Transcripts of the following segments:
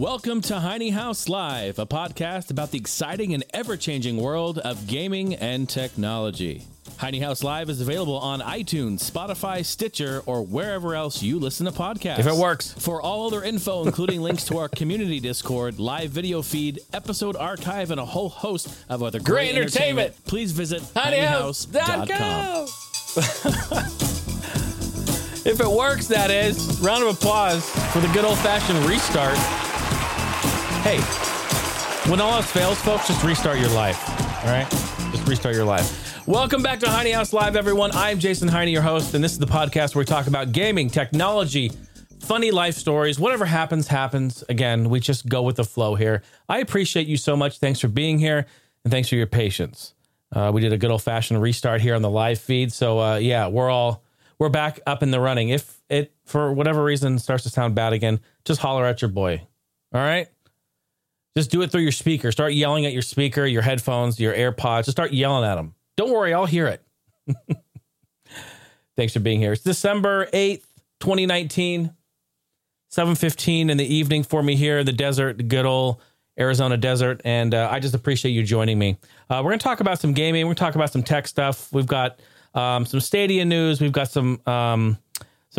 Welcome to Heinie House Live, a podcast about the exciting and ever-changing world of gaming and technology. Heinie House Live is available on iTunes, Spotify, Stitcher, or wherever else you listen to podcasts. If it works. For all other info, including links to our community Discord, live video feed, episode archive, and a whole host of other great entertainment, please visit HeinieHouse.com. If it works, that is. Round of applause for the good old-fashioned restart. Hey, when all else fails, folks, just restart your life, all right? Just restart your life. Welcome back to Heinie House Live, everyone. I'm Jason Heinie, your host, and this is the podcast where we talk about gaming, technology, funny life stories. Whatever happens, happens. Again, we just go with the flow here. I appreciate you so much. Thanks for being here, and thanks for your patience. We did a good old-fashioned restart here on the live feed, so yeah, We're back up in the running. If it, for whatever reason, starts to sound bad again, just holler at your boy. All right? Just do it through your speaker. Start yelling at your speaker, your headphones, your AirPods. Just start yelling at them. Don't worry, I'll hear it. Thanks for being here. It's December 8th, 2019, 7:15 in the evening for me here in the desert, the good old Arizona desert. And I just appreciate you joining me. We're going to talk about some gaming. We're going to talk about some tech stuff. We've got some Stadia news. We've got some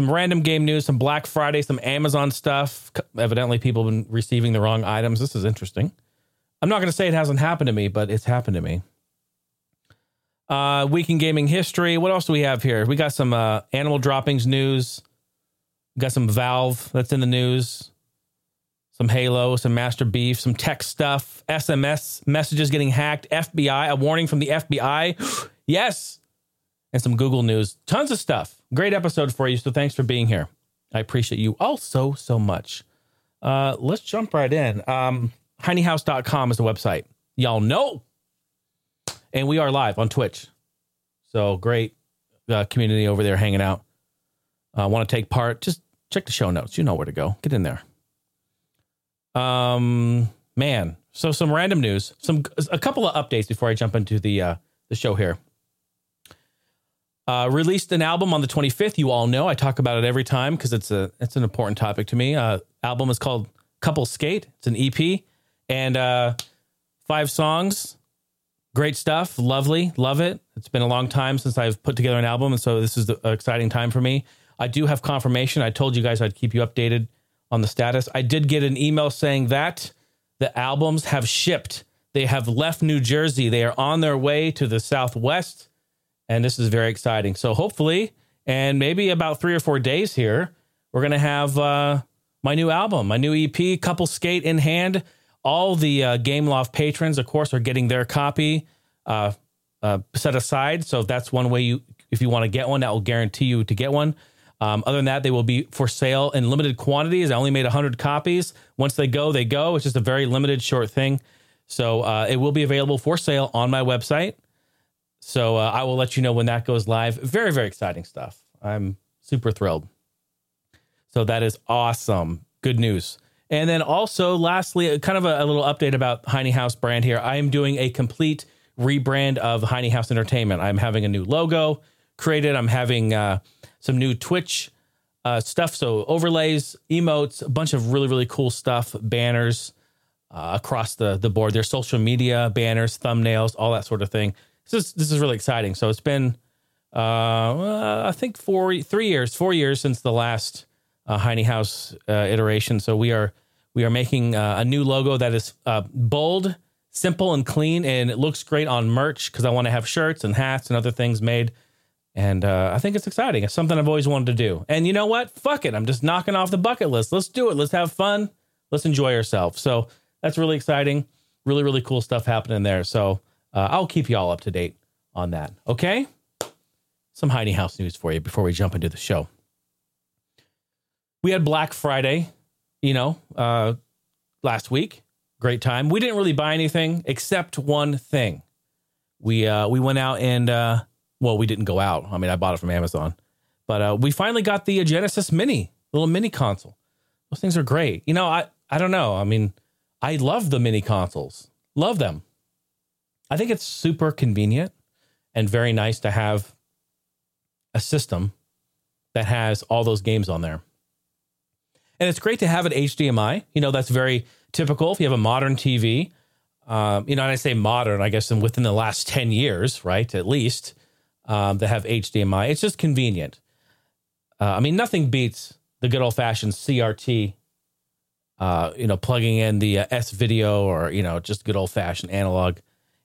random game news, some Black Friday, some Amazon stuff. Evidently, people have been receiving the wrong items. This is interesting. I'm not going to say it hasn't happened to me, but it's happened to me. Week in gaming history. What else do we have here? We got some animal droppings news. We got some Valve that's in the news. Some Halo, some Master Beef, some tech stuff. SMS messages getting hacked. FBI, a warning from the FBI. Yes. And some Google news, tons of stuff. Great episode for you. So thanks for being here. I appreciate you all so much. Let's jump right in. HeinieHouse.com is the website. Y'all know. And we are live on Twitch. So great community over there hanging out. Want to take part? Just check the show notes. You know where to go. Get in there. Man. So some random news. A couple of updates before I jump into the show here. Released an album on the 25th. You all know I talk about it every time because it's an important topic to me. Album is called Couple Skate. It's an EP and 5 songs. Great stuff. Lovely. Love it. It's been a long time since I've put together an album. And so this is an exciting time for me. I do have confirmation. I told you guys I'd keep you updated on the status. I did get an email saying that the albums have shipped. They have left New Jersey. They are on their way to the Southwest. And this is very exciting. So hopefully, and maybe about 3 or 4 days here, we're going to have my new album, my new EP, Couple Skate in hand. All the Gameloft patrons, of course, are getting their copy set aside. So that's one way if you want to get one, that will guarantee you to get one. Other than that, they will be for sale in limited quantities. I only made 100 copies. Once they go, they go. It's just a very limited, short thing. So it will be available for sale on my website. So I will let you know when that goes live. Very, very exciting stuff. I'm super thrilled. So that is awesome. Good news. And then also, lastly, kind of a little update about Heinie House brand here. I am doing a complete rebrand of Heinie House Entertainment. I'm having a new logo created. I'm having some new Twitch stuff. So overlays, emotes, a bunch of really, really cool stuff, banners across the board. There's social media, banners, thumbnails, all that sort of thing. This is really exciting. So it's been, I think, 4 years since the last Heinie House iteration. So we are making a new logo that is bold, simple, and clean, and it looks great on merch because I want to have shirts and hats and other things made. And I think it's exciting. It's something I've always wanted to do. And you know what? Fuck it. I'm just knocking off the bucket list. Let's do it. Let's have fun. Let's enjoy ourselves. So that's really exciting. Really, really cool stuff happening there. So I'll keep you all up to date on that. Okay? Some Heinie House news for you before we jump into the show. We had Black Friday, last week. Great time. We didn't really buy anything except one thing. We went out and, we didn't go out. I mean, I bought it from Amazon. But we finally got the Genesis Mini, little mini console. Those things are great. I don't know. I mean, I love the mini consoles. Love them. I think it's super convenient and very nice to have a system that has all those games on there. And it's great to have an HDMI. You know, that's very typical if you have a modern TV. You know, and I say modern, I guess, and within the last 10 years, right, at least, that have HDMI. It's just convenient. I mean, nothing beats the good old-fashioned CRT, you know, plugging in the S-Video or, you know, just good old-fashioned analog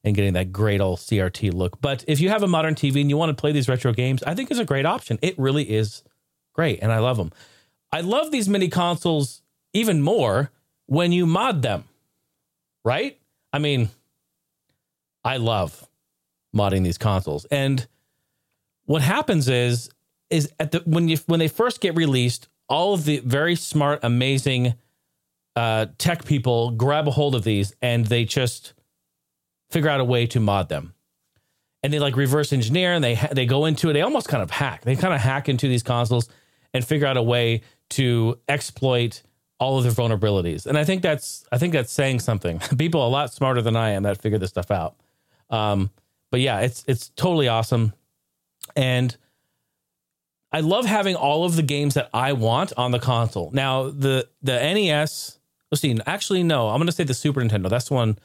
and getting that great old CRT look. But if you have a modern TV and you want to play these retro games, I think it's a great option. It really is great, and I love them. I love these mini consoles even more when you mod them, right? I mean, I love modding these consoles. And what happens is at the when they first get released, all of the very smart, amazing tech people grab a hold of these and they just figure out a way to mod them. And they like reverse engineer and they go into it. They almost kind of hack. They kind of hack into these consoles and figure out a way to exploit all of their vulnerabilities. And I think that's saying something. People a lot smarter than I am that figure this stuff out. But yeah, it's totally awesome. And I love having all of the games that I want on the console. Now the NES, let's see, actually, no, I'm going to say the Super Nintendo. That's the one,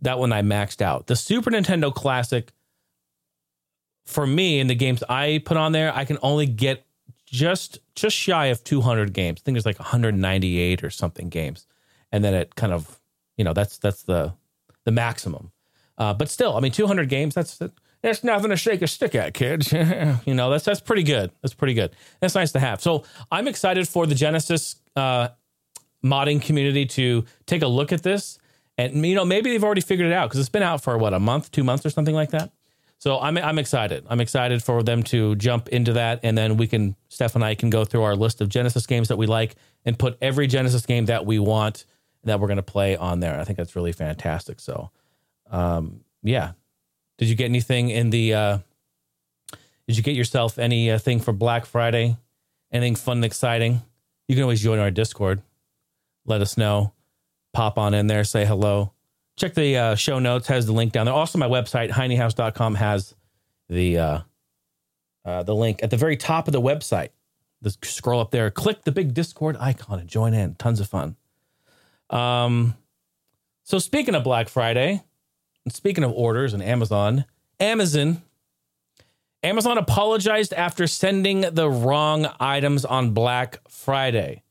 that one I maxed out. The Super Nintendo Classic for me and the games I put on there, I can only get just shy of 200 games. I think there's like 198 or something games. And then it kind of, you know, that's the maximum. But still, I mean, 200 games, that's nothing to shake a stick at, kids. You know, that's pretty good. That's pretty good. That's nice to have. So I'm excited for the Genesis modding community to take a look at this. And, you know, maybe they've already figured it out because it's been out for, what, a month, 2 months or something like that. So I'm excited. I'm excited for them to jump into that. And then we can, Steph and I can go through our list of Genesis games that we like and put every Genesis game that we want that we're going to play on there. I think that's really fantastic. So, yeah. Did you get anything in the, did you get yourself anything for Black Friday? Anything fun and exciting? You can always join our Discord. Let us know. Pop on in there, say hello. Check the show notes, has the link down there. Also, my website, HeinieHouse.com, has the link at the very top of the website. Just scroll up there, click the big Discord icon and join in. Tons of fun. So speaking of Black Friday, and speaking of orders and Amazon apologized after sending the wrong items on Black Friday.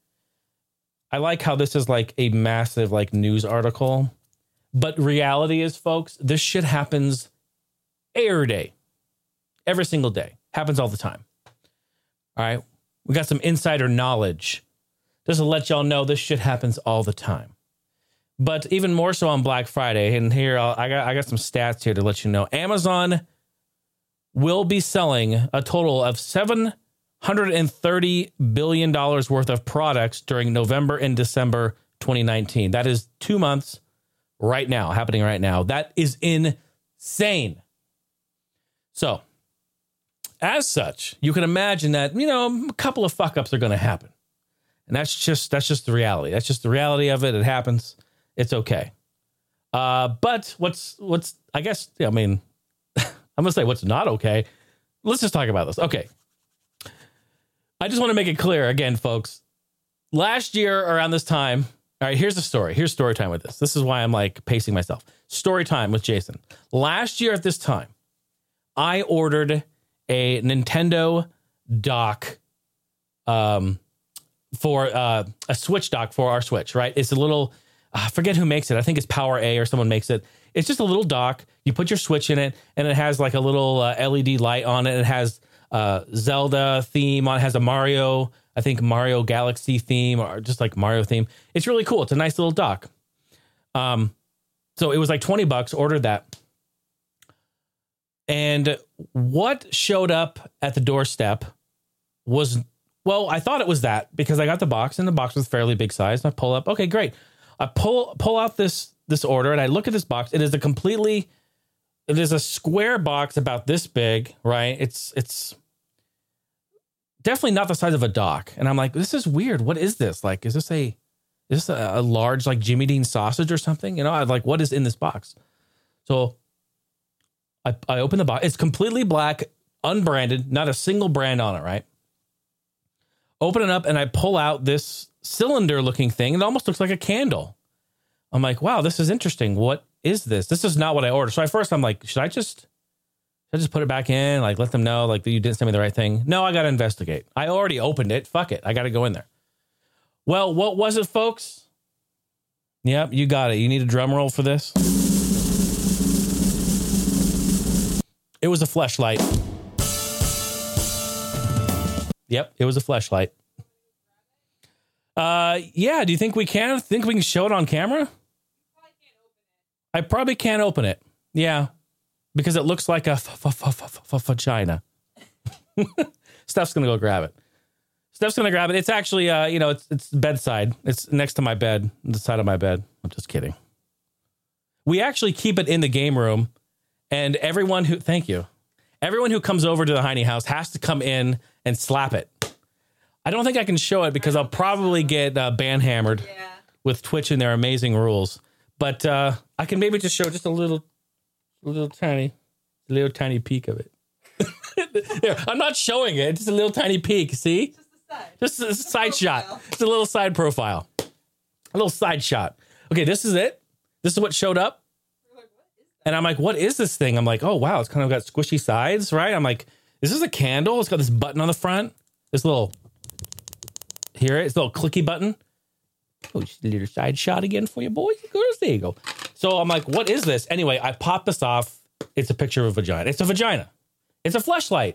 I like how this is like a massive like news article, but reality is, folks, this shit happens every day, every single day, happens all the time. All right. We got some insider knowledge just to let y'all know this shit happens all the time, but even more so on Black Friday. And here I got some stats here to let you know. Amazon will be selling a total of $130 billion worth of products during November and December 2019. That is 2 months right now, happening right now. That is insane. So, as such, you can imagine that, you know, a couple of fuck-ups are going to happen. And that's just the reality. That's just the reality of it. It happens. It's okay. But what's I guess, I mean, I'm going to say what's not okay. Let's just talk about this. Okay. I just want to make it clear again, folks. Last year around this time, all right, here's the story. Here's story time with this. This is why I'm like pacing myself. Story time with Jason. Last year at this time, I ordered a Nintendo dock for a Switch dock for our Switch, right? It's a little, I forget who makes it. I think it's Power A or someone makes it. It's just a little dock. You put your Switch in it and it has like a little LED light on it. It has Zelda theme on, has a Mario, I think Mario Galaxy theme or just like Mario theme. It's really cool. It's a nice little dock. So it was like $20, ordered that. And what showed up at the doorstep was, well, I thought it was that because I got the box and the box was fairly big size. And I pull up, okay, great. I pull out this order and I look at this box. It is a completely... It is a square box about this big, right? It's definitely not the size of a dock. And I'm like, this is weird. What is this? Like, is this a large like Jimmy Dean sausage or something? You know, I'm like, what is in this box? So I open the box. It's completely black, unbranded, not a single brand on it, right? open it up and I pull out this cylinder looking thing. It almost looks like a candle. I'm like, wow, this is interesting. What is this? This is not what I ordered. So at first I'm like, should I just put it back in? Like, let them know like that you didn't send me the right thing. No, I got to investigate. I already opened it. Fuck it. I got to go in there. Well, what was it, folks? Yep, you got it. You need a drum roll for this. It was a fleshlight. Yep, it was a fleshlight. Yeah, do you think we can? Think we can show it on camera? I probably can't open it. Yeah, because it looks like a vagina. Steph's going to go grab it. Steph's going to grab it. It's actually, it's bedside. It's next to my bed, the side of my bed. I'm just kidding. We actually keep it in the game room. And everyone who comes over to the Heinie house has to come in and slap it. I don't think I can show it because I'll probably get ban-hammered with Twitch and their amazing rules. But I can maybe just show just a little tiny peek of it. Here, I'm not showing it. Just a little tiny peek. See? Just a side shot. It's a little side profile. A little side shot. Okay, this is it. This is what showed up. And I'm like, what is this thing? I'm like, oh, wow. It's kind of got squishy sides, right? I'm like, this is a candle. It's got this button on the front. This little, here it's a little clicky button. Oh, just a little side shot again for you, boys and girls. There you go. So I'm like, what is this? Anyway, I pop this off. It's a picture of a vagina. It's a vagina. It's a fleshlight.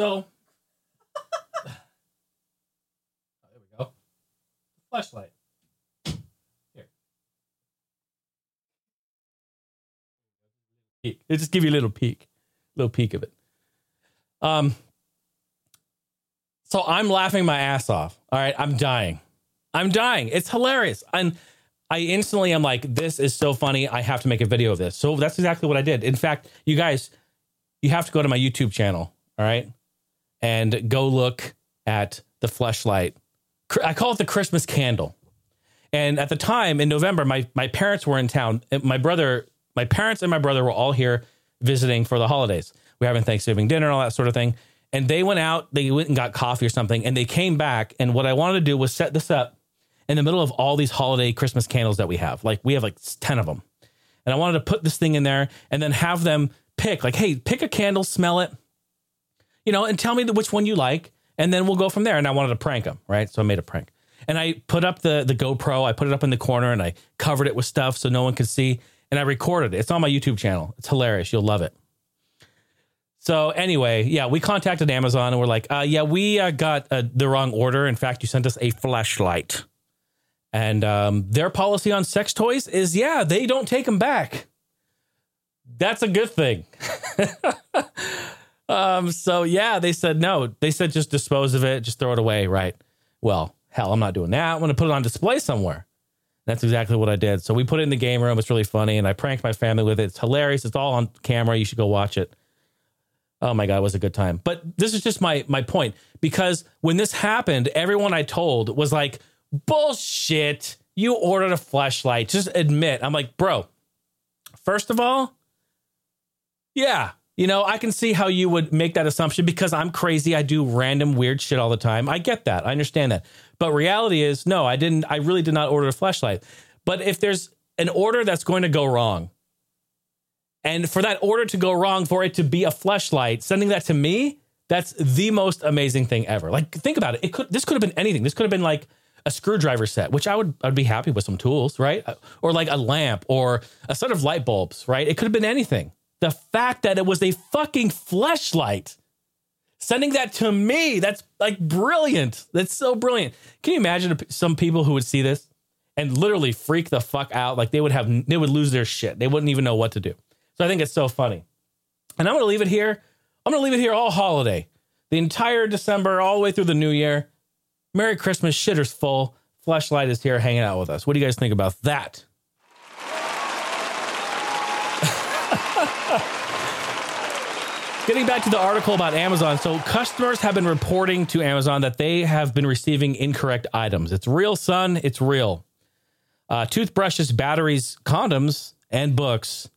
So... flashlight. Here. It'll just give you a little peek of it. So I'm laughing my ass off. All right, I'm dying. It's hilarious. And I instantly am like, this is so funny. I have to make a video of this. So that's exactly what I did. In fact, you guys, you have to go to my YouTube channel, all right? And go look at the fleshlight. I call it the Christmas candle. And at the time in November, my parents were in town. My parents and my brother were all here visiting for the holidays. We were having Thanksgiving dinner and all that sort of thing. And they went out, they went and got coffee or something, and they came back. And what I wanted to do was set this up in the middle of all these holiday Christmas candles that we have. Like we have like 10 of them. And I wanted to put this thing in there and then have them pick like, hey, pick a candle, smell it, and tell me which one you like. And then we'll go from there. And I wanted to prank them, right? So I made a prank. And I put up the GoPro. I put it up in the corner and I covered it with stuff so no one could see. And I recorded it. It's on my YouTube channel. It's hilarious. You'll love it. So anyway, yeah, we contacted Amazon and we're like, we got the wrong order. In fact, you sent us a flashlight. And their policy on sex toys is, they don't take them back. That's a good thing. They said no. They said just dispose of it, just throw it away, right? Well, hell, I'm not doing that. I'm going to put it on display somewhere. That's exactly what I did. So we put it in the game room. It's really funny, and I pranked my family with it. It's hilarious. It's all on camera. You should go watch it. Oh my God, it was a good time. But this is just my point, because when this happened, everyone I told was like, bullshit, you ordered a fleshlight. Just admit. I'm like, bro, first of all, yeah. I can see how you would make that assumption because I'm crazy. I do random weird shit all the time. I get that. I understand that. But reality is, no, I didn't. I really did not order a fleshlight. But if there's an order that's going to go wrong, and for that order to go wrong, for it to be a fleshlight, sending that to me, that's the most amazing thing ever. Like, think about it. This could have been anything. This could have been like a screwdriver set, which I'd be happy with some tools, right? Or like a lamp or a set of light bulbs, right? It could have been anything. The fact that it was a fucking fleshlight, sending that to me, that's like brilliant. That's so brilliant. Can you imagine some people who would see this and literally freak the fuck out? Like they would lose their shit. They wouldn't even know what to do. So I think it's so funny. And I'm going to leave it here. I'm going to leave it here all holiday, the entire December, all the way through the new year. Merry Christmas. Shitter's full. Fleshlight is here hanging out with us. What do you guys think about that? Getting back to the article about Amazon. So customers have been reporting to Amazon that they have been receiving incorrect items. It's real, son. It's real. Toothbrushes, batteries, condoms, and books.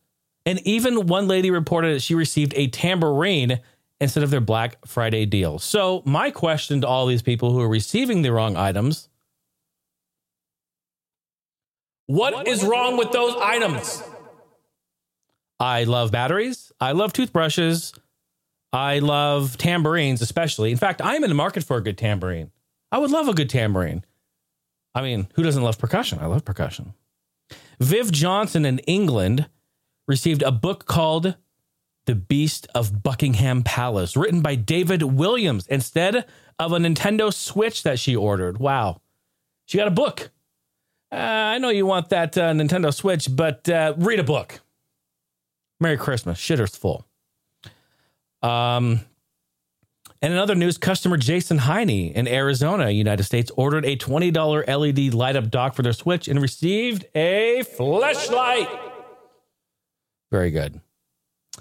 And even one lady reported that she received a tambourine instead of their Black Friday deal. So my question to all these people who are receiving the wrong items, what is wrong with those items? I love batteries. I love toothbrushes. I love tambourines, especially. In fact, I'm in the market for a good tambourine. I would love a good tambourine. I mean, who doesn't love percussion? I love percussion. Viv Johnson in England received a book called The Beast of Buckingham Palace, written by David Williams, instead of a Nintendo Switch that she ordered. Wow. She got a book. I know you want that Nintendo Switch, but read a book. Merry Christmas. Shitter's full. And in other news, customer Jason Heinie in Arizona, United States, ordered a $20 LED light-up dock for their Switch and received a flashlight. Very good.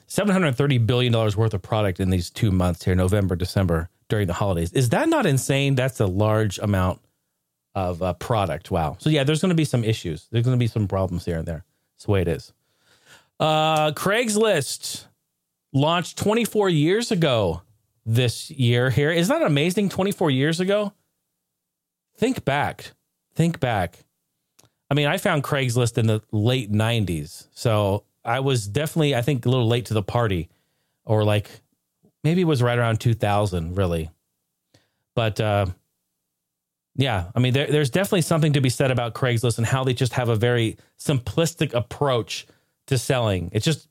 $730 billion worth of product in these 2 months here, November, December, during the holidays. Is that not insane? That's a large amount of product. Wow. So yeah, there's going to be some issues. There's going to be some problems here and there. That's the way it is. Craigslist launched 24 years ago this year here. Isn't that amazing? 24 years ago? Think back. I mean, I found Craigslist in the late 90s. So I was definitely, I think, a little late to the party, or like maybe it was right around 2000, really. But yeah, I mean, there's definitely something to be said about Craigslist and how they just have a very simplistic approach to selling. It's just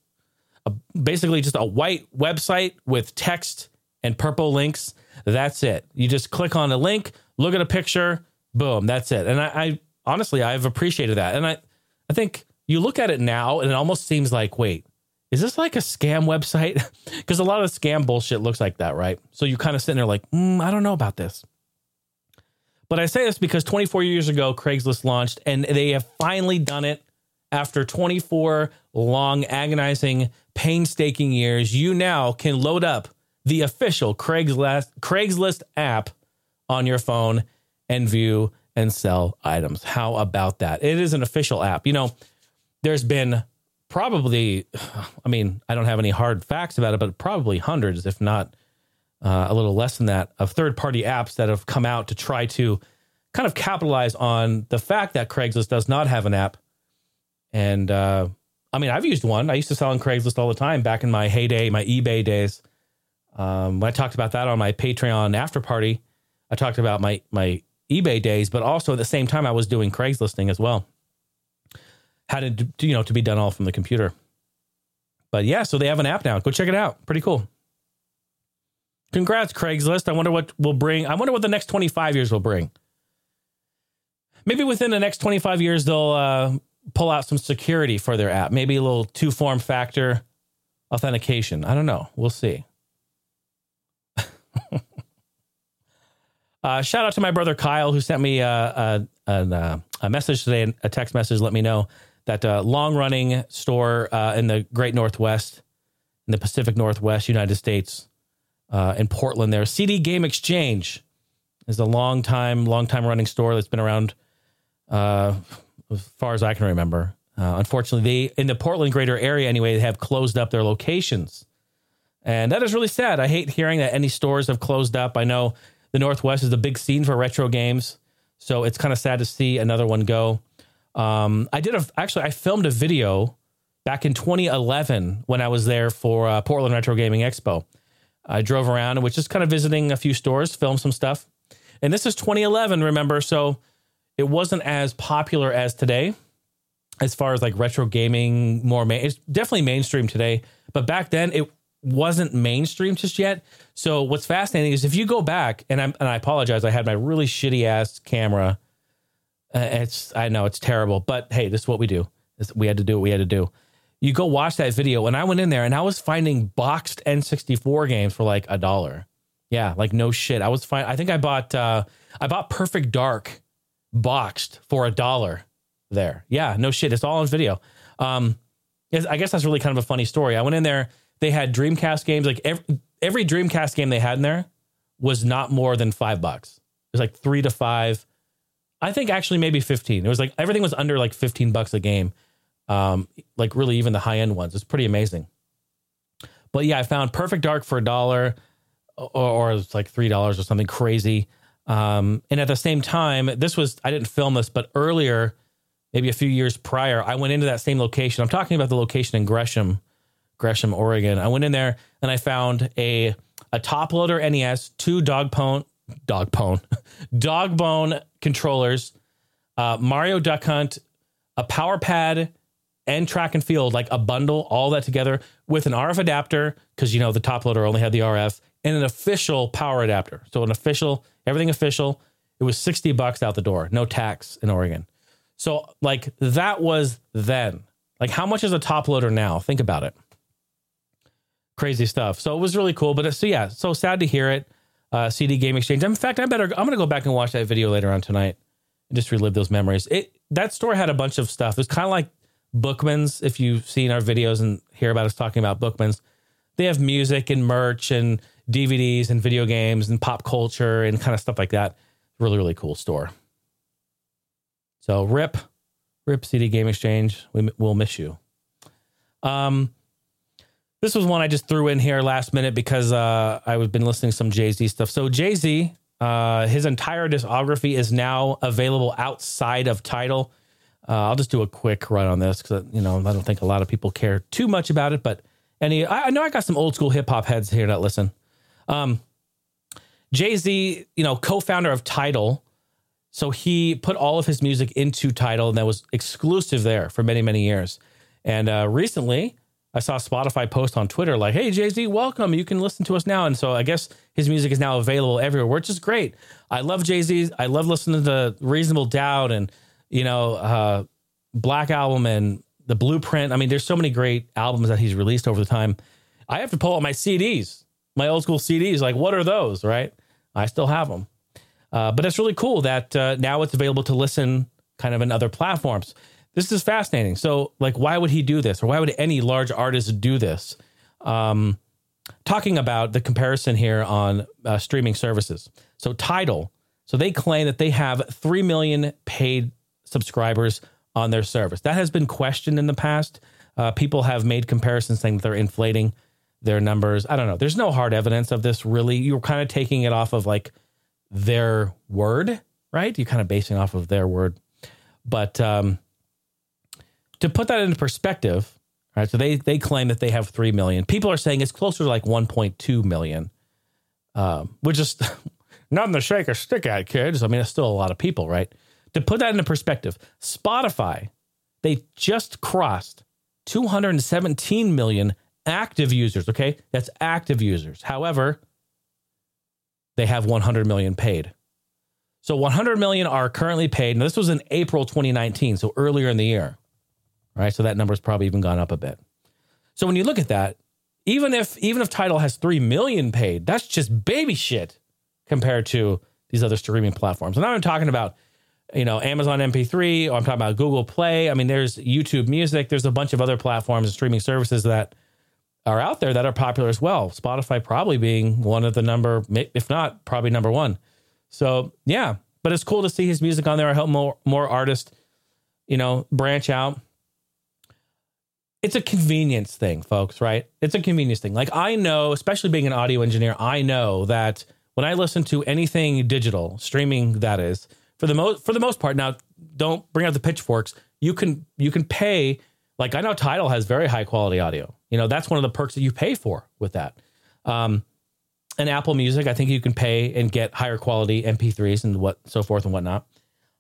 basically just a white website with text and purple links. That's it. You just click on a link, look at a picture, boom, that's it. And I honestly, I've appreciated that. And I think you look at it now and it almost seems like, wait, is this like a scam website? Because a lot of scam bullshit looks like that, right? So you kind of sitting there like, I don't know about this. But I say this because 24 years ago, Craigslist launched, and they have finally done it after 24 long, agonizing, painstaking years. You now can load up the official Craigslist app on your phone and view and sell items. How about that? It is an official app. You know, there's been probably, I mean, I don't have any hard facts about it, but probably hundreds, if not a little less than that, of third-party apps that have come out to try to kind of capitalize on the fact that Craigslist does not have an app. And I mean, I've used one. I used to sell on Craigslist all the time back in my heyday, my eBay days. I talked about that on my Patreon after party. I talked about my eBay days, but also at the same time, I was doing Craigslisting as well. Had to, to be done all from the computer. But yeah, so they have an app now. Go check it out. Pretty cool. Congrats, Craigslist. I wonder what will bring. I wonder what the next 25 years will bring. Maybe within the next 25 years, they'll pull out some security for their app. Maybe a little two-form factor authentication. I don't know. We'll see. Shout out to my brother Kyle, who sent me a message today, a text message. Let me know that long-running store in the Great Northwest, in the Pacific Northwest, United States. In Portland there. CD Game Exchange is a long time running store that's been around as far as I can remember. Unfortunately, in the Portland greater area anyway, they have closed up their locations. And that is really sad. I hate hearing that any stores have closed up. I know the Northwest is a big scene for retro games, so it's kind of sad to see another one go. I filmed a video back in 2011 when I was there for Portland Retro Gaming Expo. I drove around and was just kind of visiting a few stores, filmed some stuff. And this is 2011, remember? So it wasn't as popular as today as far as like retro gaming, it's definitely mainstream today. But back then it wasn't mainstream just yet. So what's fascinating is if you go back, and I apologize, I had my really shitty ass camera. I know it's terrible, but hey, this is what we do. We had to do what we had to do. You go watch that video, and I went in there and I was finding boxed N64 games for like $1. Yeah, like no shit. I think I bought Perfect Dark boxed for $1 there. Yeah, no shit. It's all on video. I guess that's really kind of a funny story. I went in there. They had Dreamcast games. Like every Dreamcast game they had in there was not more than $5. It was like 3 to 5. I think actually maybe 15. It was like everything was under like $15 a game. Like really even the high end ones. It's pretty amazing. But yeah, I found Perfect Dark for $1 or it's like $3 or something crazy. And at the same time, this was, I didn't film this, but earlier, maybe a few years prior, I went into that same location. I'm talking about the location in Gresham, Oregon. I went in there and I found a top loader NES, two Dogbone controllers, Mario Duck Hunt, a power pad, and track and field, like a bundle, all that together with an RF adapter. Cause you know, the top loader only had the RF and an official power adapter. So everything official, it was $60 out the door, no tax in Oregon. So like that was then. Like how much is a top loader now? Think about it. Crazy stuff. So it was really cool, but so sad to hear it. CD Game Exchange. In fact, I'm going to go back and watch that video later on tonight and just relive those memories. That store had a bunch of stuff. It's kind of like Bookman's. If you've seen our videos and hear about us talking about Bookman's, they have music and merch and DVDs and video games and pop culture and kind of stuff like that. Really, really cool store. So rip CD Game Exchange. We'll miss you. This was one I just threw in here last minute because I was been listening to some Jay-Z stuff. So Jay-Z, his entire discography is now available outside of Tidal. I'll just do a quick run on this because, you know, I don't think a lot of people care too much about it. But I know I got some old school hip hop heads here that listen. Jay-Z, you know, co-founder of Tidal. So he put all of his music into Tidal and that was exclusive there for many, many years. And recently I saw Spotify post on Twitter like, hey, Jay-Z, welcome. You can listen to us now. And so I guess his music is now available everywhere, which is great. I love Jay-Z. I love listening to Reasonable Doubt and, you know, Black Album and The Blueprint. I mean, there's so many great albums that he's released over the time. I have to pull out my CDs, my old school CDs. Like, what are those, right? I still have them. But it's really cool that now it's available to listen kind of in other platforms. This is fascinating. So, like, why would he do this? Or why would any large artist do this? Talking about the comparison here on streaming services. So Tidal. So they claim that they have 3 million paid subscribers on their service. That has been questioned in the past. People have made comparisons saying that they're inflating their numbers. I don't know. There's no hard evidence of this, really. You're kind of taking it off of like their word, right? You're kind of basing off of their word. But to put that into perspective, right? So they claim that they have 3 million. People are saying it's closer to like 1.2 million, which is nothing to shake or stick at, kids. I mean, it's still a lot of people, right? To put that into perspective, Spotify, they just crossed 217 million active users, okay? That's active users. However, they have 100 million paid. So 100 million are currently paid. Now, this was in April 2019, so earlier in the year, right? So that number's probably even gone up a bit. So when you look at that, even if Tidal has 3 million paid, that's just baby shit compared to these other streaming platforms. And I'm talking about, you know, Amazon MP3, or I'm talking about Google Play. I mean, there's YouTube Music. There's a bunch of other platforms and streaming services that are out there that are popular as well. Spotify probably being one of the number, if not probably number one. So yeah, but it's cool to see his music on there. I hope more artists, you know, branch out. It's a convenience thing, folks, right? It's a convenience thing. Like I know, especially being an audio engineer, I know that when I listen to anything digital, streaming that is, For the most part, now don't bring out the pitchforks. You can pay, like I know Tidal has very high quality audio. You know, that's one of the perks that you pay for with that. And Apple Music, I think you can pay and get higher quality MP3s and what so forth and whatnot.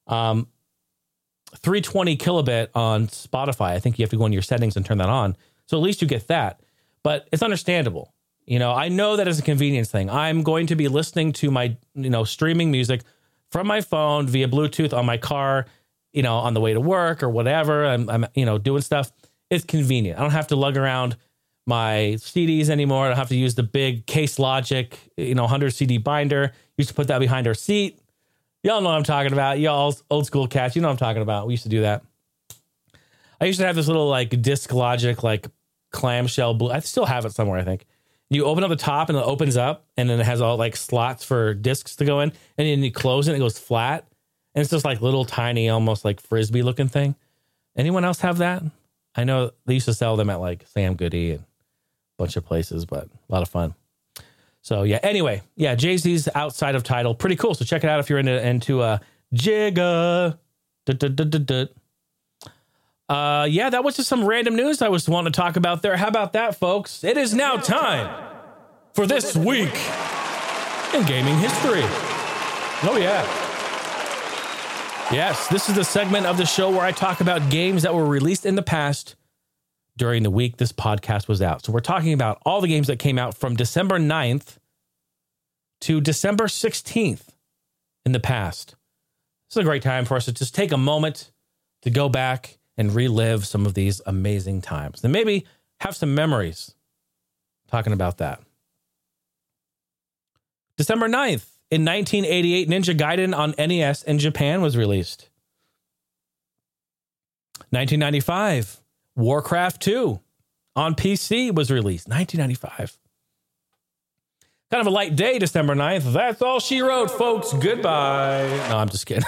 320 kilobit on Spotify. I think you have to go into your settings and turn that on. So at least you get that. But it's understandable. You know, I know that is a convenience thing. I'm going to be listening to my, you know, streaming music from my phone via Bluetooth on my car, you know, on the way to work or whatever. I'm you know, doing stuff. It's convenient. I don't have to lug around my CDs anymore. I don't have to use the big Case Logic, you know, 100 CD binder. Used to put that behind our seat. Y'all know what I'm talking about. Y'all old school cats, you know what I'm talking about. We used to do that. I used to have this little like Disc Logic, like clamshell. I still have it somewhere, I think. You open up the top and it opens up and then it has all like slots for discs to go in, and then you close it and it goes flat. And it's just like little tiny, almost like Frisbee looking thing. Anyone else have that? I know they used to sell them at like Sam Goody and bunch of places, but a lot of fun. So yeah, anyway, yeah, Jay-Z's Outside of Tidal. Pretty cool. So check it out if you're into Jigga. Yeah, that was just some random news I was wanting to talk about there. How about that, folks? It is now time for This Week in Gaming History. Oh, yeah. Yes, this is the segment of the show where I talk about games that were released in the past during the week this podcast was out. So we're talking about all the games that came out from December 9th to December 16th in the past. This is a great time for us to just take a moment to go back and relive some of these amazing times. And maybe have some memories talking about that. December 9th, in 1988, Ninja Gaiden on NES in Japan was released. 1995, Warcraft II on PC was released. 1995. Kind of a light day, December 9th. That's all she wrote, folks. Goodbye. No, I'm just kidding.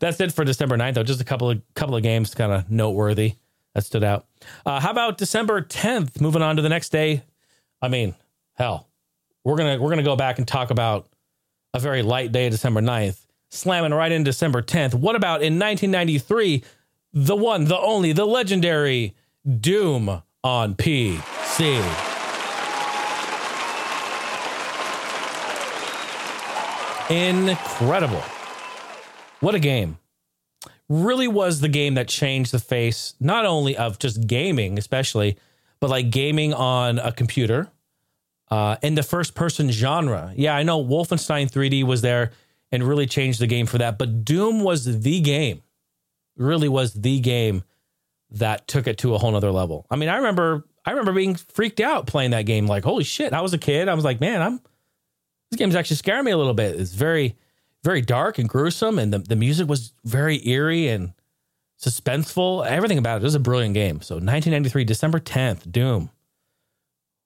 That's it for December 9th, though. Just a couple of games kind of noteworthy that stood out. How about December 10th? Moving on to the next day. I mean, hell, we're gonna go back and talk about a very light day, December 9th, slamming right into December 10th. What about in 1993, the one, the only, the legendary Doom on PC? Incredible. What a game. Really was the game that changed the face, not only of just gaming, especially, but like gaming on a computer in the first person genre. Yeah, I know Wolfenstein 3D was there and really changed the game for that. But Doom was the game, really was the game that took it to a whole nother level. I mean, I remember being freaked out playing that game. Like, holy shit, I was a kid. I was like, man, this game's actually scaring me a little bit. It's very, very dark and gruesome, and the music was very eerie and suspenseful. Everything about it. It was a brilliant game. So 1993, December 10th, Doom.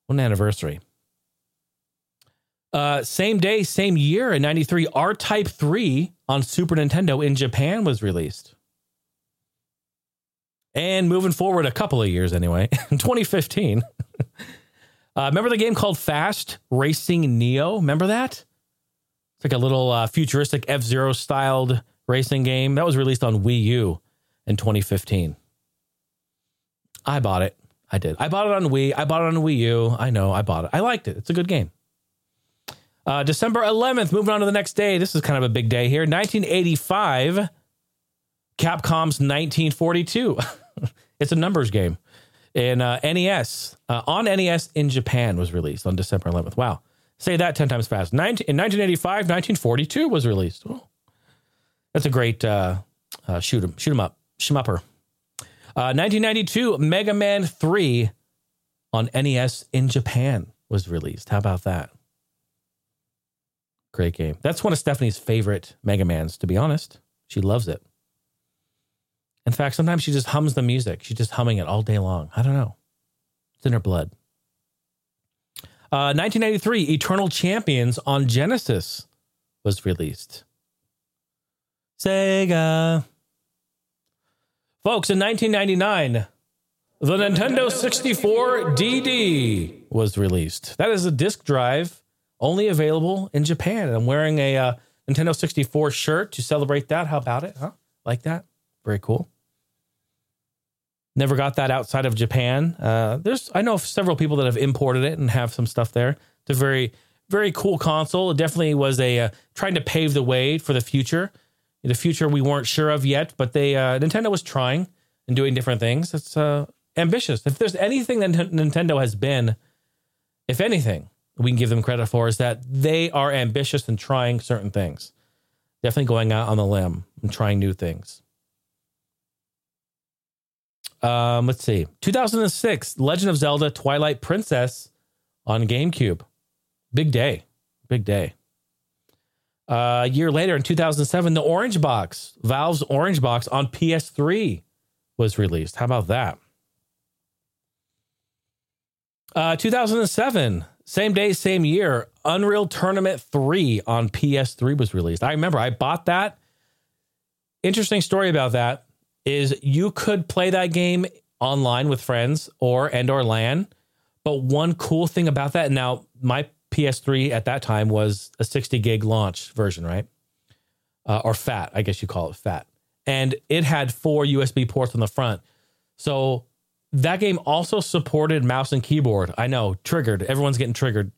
What an anniversary. Same day, same year in 93, R-Type 3 on Super Nintendo in Japan was released. And moving forward a couple of years anyway, in 2015... remember the game called Fast Racing Neo? Remember that? It's like a little futuristic F-Zero styled racing game that was released on Wii U in 2015. I bought it. I did. I bought it on Wii. I bought it on Wii U. I know. I bought it. I liked it. It's a good game. December 11th. Moving on to the next day. This is kind of a big day here. 1985. Capcom's 1942. It's a numbers game. And NES, on NES in Japan was released on December 11th. Wow. Say that 10 times fast. In 1985, 1942 was released. Oh. That's a great shoot 'em upper. 1992, Mega Man 3 on NES in Japan was released. How about that? Great game. That's one of Stephanie's favorite Mega Mans, to be honest. She loves it. In fact, sometimes she just hums the music. She's just humming it all day long. I don't know. It's in her blood. 1993, Eternal Champions on Genesis was released. Sega. Folks, in 1999, the Nintendo 64 DD was released. That is a disc drive only available in Japan. I'm wearing a Nintendo 64 shirt to celebrate that. How about it? Huh? Like that? Very cool. Never got that outside of Japan. I know several people that have imported it and have some stuff there. It's a very, very cool console. It definitely was trying to pave the way for the future. The future we weren't sure of yet, but Nintendo was trying and doing different things. It's ambitious. If there's anything that Nintendo has been, if anything, we can give them credit for is that they are ambitious and trying certain things. Definitely going out on the limb and trying new things. Let's see. 2006, Legend of Zelda Twilight Princess on GameCube. Big day. Big day. A year later in 2007, the Orange Box, Valve's Orange Box on PS3 was released. How about that? 2007, same day, same year, Unreal Tournament 3 on PS3 was released. I remember I bought that. Interesting story about that is you could play that game online with friends or LAN, But one cool thing about that, now my PS3 at that time was a 60 gig launch version, right? Or fat, I guess you call it fat. And it had 4 USB ports on the front. So that game also supported mouse and keyboard. I know, triggered. Everyone's getting triggered.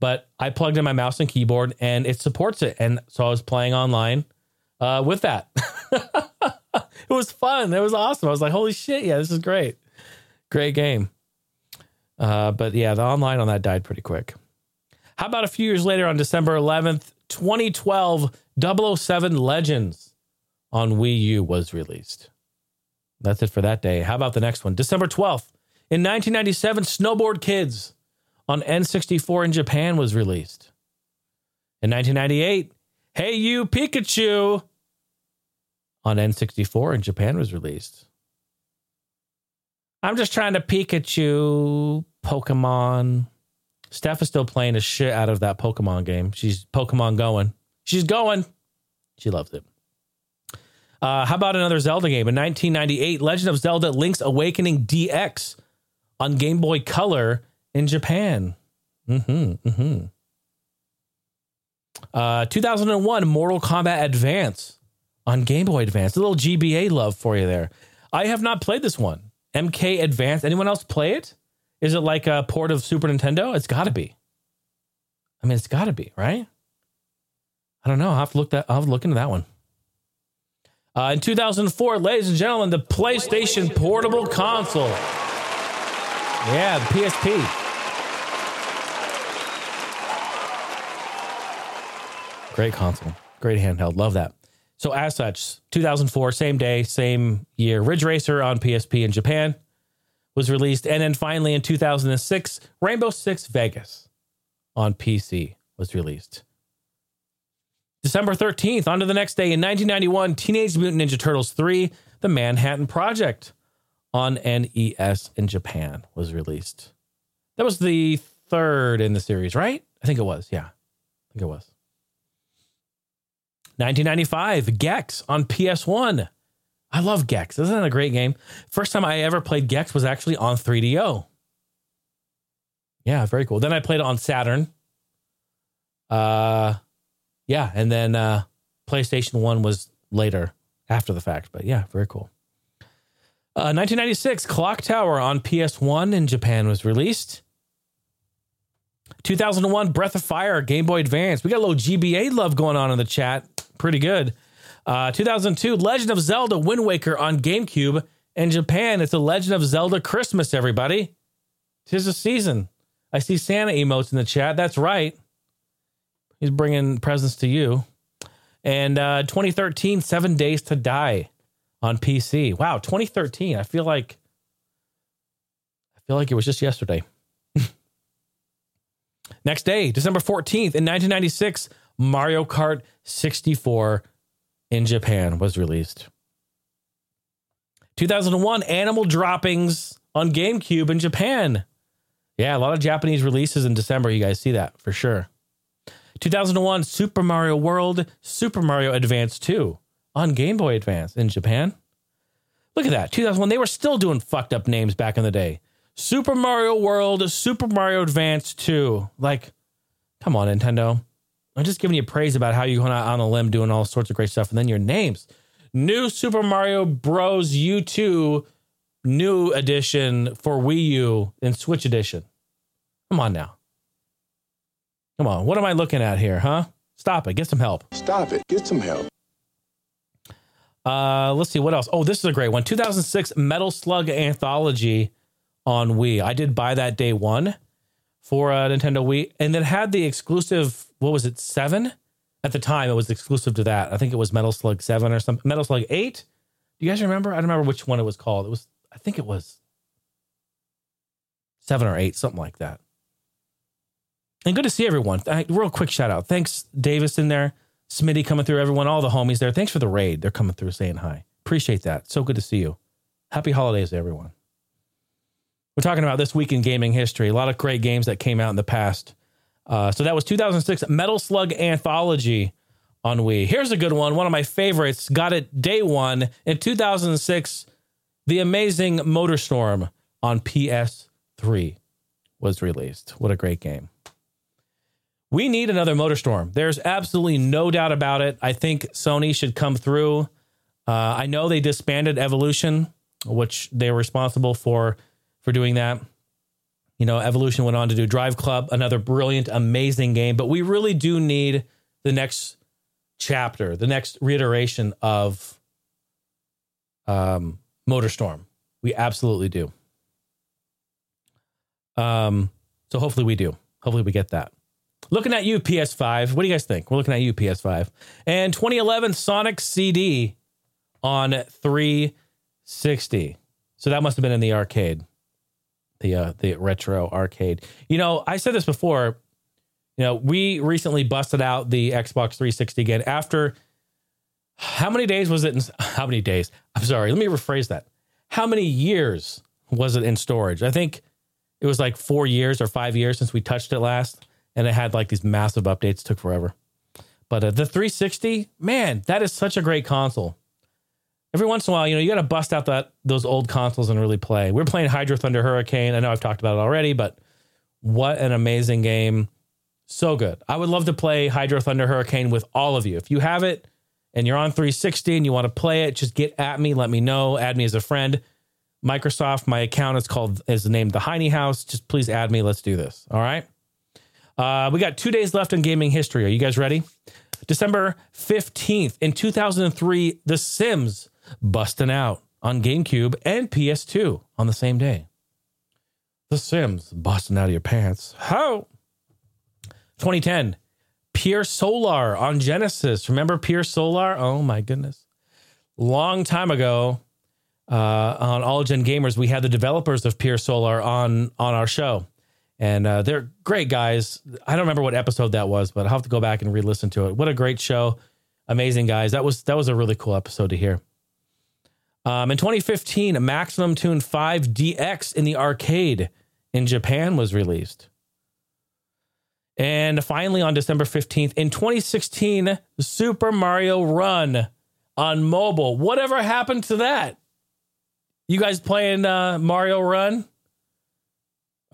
But I plugged in my mouse and keyboard and it supports it. And so I was playing online with that. It was fun. It was awesome. I was like, holy shit. Yeah, this is great. Great game. But yeah, the online on that died pretty quick. How about a few years later on December 11th, 2012, 007 Legends on Wii U was released. That's it for that day. How about the next one? December 12th, in 1997, Snowboard Kids on N64 in Japan was released. In 1998, Hey You Pikachu on N64 in Japan was released. I'm just trying to Pikachu Pokemon. Steph is still playing the shit out of that Pokemon game. She's Pokemon going. She's going. She loves it. How about another Zelda game? In 1998, Legend of Zelda Link's Awakening DX on Game Boy Color in Japan. 2001, Mortal Kombat Advance on Game Boy Advance. A little GBA love for you there. I have not played this one. MK Advance. Anyone else play it? Is it like a port of Super Nintendo? It's got to be. I mean, it's got to be, right? I don't know. I'll have to look into that one. In 2004, ladies and gentlemen, the PlayStation Portable Console. Yeah, the PSP. Great console. Great handheld. Love that. So as such, 2004, same day, same year, Ridge Racer on PSP in Japan was released. And then finally in 2006, Rainbow Six Vegas on PC was released. December 13th, on to the next day in 1991, Teenage Mutant Ninja Turtles 3, The Manhattan Project on NES in Japan was released. That was the third in the series, right? I think it was, yeah. I think it was. 1995, Gex on PS1. I love Gex. Isn't that a great game? First time I ever played Gex was actually on 3DO. Yeah, very cool. Then I played it on Saturn. Yeah, and then PlayStation 1 was later after the fact. But yeah, very cool. 1996, Clock Tower on PS1 in Japan was released. 2001, Breath of Fire, Game Boy Advance. We got a little GBA love going on in the chat. Pretty good. 2002, Legend of Zelda Wind Waker on GameCube in Japan. It's a Legend of Zelda Christmas, everybody. 'Tis the season. I see Santa emotes in the chat. That's right. He's bringing presents to you. And 2013, 7 Days to Die on PC. Wow, 2013. I feel like it was just yesterday. Next day, December 14th, in 1996, Mario Kart 64 in Japan was released. 2001, Animal Droppings on GameCube in Japan. Yeah, a lot of Japanese releases in December. You guys see that for sure. 2001, Super Mario World, Super Mario Advance 2 on Game Boy Advance in Japan. Look at that. 2001, they were still doing fucked up names back in the day. Super Mario World, Super Mario Advance 2. Like, come on, Nintendo. I'm just giving you praise about how you're going out on a limb doing all sorts of great stuff. And then your names. New Super Mario Bros. U2 New Edition for Wii U and Switch Edition. Come on now. Come on. What am I looking at here, huh? Stop it. Get some help. Stop it. Get some help. Let's see. What else? Oh, this is a great one. 2006 Metal Slug Anthology on Wii. I did buy that day one for a Nintendo Wii, and then had the exclusive, what was it, 7? At the time, it was exclusive to that. I think it was Metal Slug 7 or something. Metal Slug 8? Do you guys remember? I don't remember which one it was called. I think it was 7 or 8, something like that. And good to see everyone. Real quick shout out. Thanks, Davis in there. Smitty coming through, everyone. All the homies there. Thanks for the raid. They're coming through saying hi. Appreciate that. So good to see you. Happy holidays to everyone. We're talking about this week in gaming history. A lot of great games that came out in the past. So that was 2006 Metal Slug Anthology on Wii. Here's a good one. One of my favorites. Got it day one. In 2006, the amazing Motorstorm on PS3 was released. What a great game. We need another Motorstorm. There's absolutely no doubt about it. I think Sony should come through. I know they disbanded Evolution, which they were responsible for doing that. You know, Evolution went on to do Drive Club, another brilliant, amazing game. But we really do need the next chapter, the next reiteration of Motorstorm. We absolutely do. So hopefully we do. Hopefully we get that. Looking at you, PS5. What do you guys think? We're looking at you, PS5. And 2011 Sonic CD on 360. So that must have been in the arcade, the retro arcade. You know, I said this before. You know, we recently busted out the Xbox 360 again after how many days was it? How many days? I'm sorry. Let me rephrase that. How many years was it in storage? I think it was like 4 years or 5 years since we touched it last. And it had like these massive updates, took forever. But the 360, man, that is such a great console. Every once in a while, you know, you got to bust out those old consoles and really play. We're playing Hydro Thunder Hurricane. I know I've talked about it already, but what an amazing game. So good. I would love to play Hydro Thunder Hurricane with all of you. If you have it and you're on 360 and you want to play it, just get at me. Let me know. Add me as a friend. Microsoft, my account is named the Heinie House. Just please add me. Let's do this. All right. We got 2 days left in gaming history. Are you guys ready? December 15th in 2003, The Sims busting out on GameCube and PS2 on the same day. The Sims busting out of your pants. How? 2010, Pier Solar on Genesis. Remember Pier Solar? Oh my goodness. Long time ago, on All Gen Gamers, we had the developers of Pier Solar on our show. And they're great guys. I don't remember what episode that was, but I'll have to go back and re-listen to it. What a great show. Amazing guys. That was a really cool episode to hear. In 2015, Maximum Tune 5 DX in the arcade in Japan was released. And finally, on December 15th, in 2016, Super Mario Run on mobile. Whatever happened to that? You guys playing Mario Run?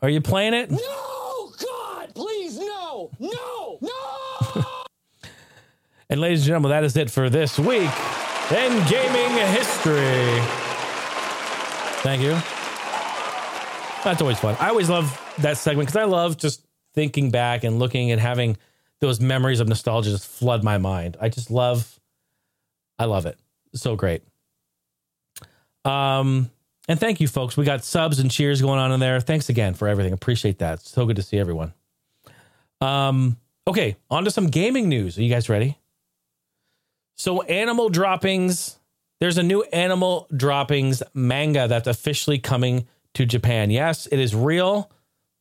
Are you playing it? No, God, please, no, no, no. And ladies and gentlemen, that is it for this week in gaming history. Thank you. That's always fun. I always love that segment because I love just thinking back and looking and having those memories of nostalgia just flood my mind. I love it. It's so great. And thank you, folks. We got subs and cheers going on in there. Thanks again for everything. Appreciate that. So good to see everyone. Okay, on to some gaming news. Are you guys ready? So animal droppings. There's a new animal droppings manga that's officially coming to Japan. Yes, it is real.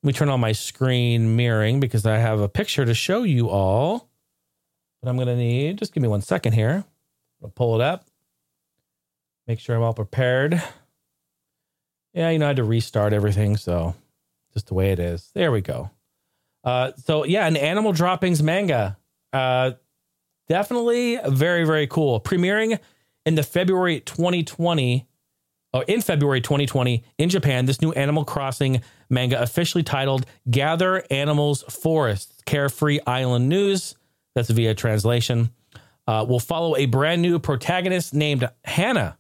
Let me turn on my screen mirroring because I have a picture to show you all. But I'm going to need, just give me 1 second here. I'll pull it up. Make sure I'm all prepared. Yeah, you know, I had to restart everything, so just the way it is. There we go. So, yeah, an Animal Droppings manga. Definitely very, very cool. Premiering in February 2020 in Japan, this new Animal Crossing manga officially titled Gather Animals Forest, Carefree Island News. That's via translation. Will follow a brand new protagonist named Hannah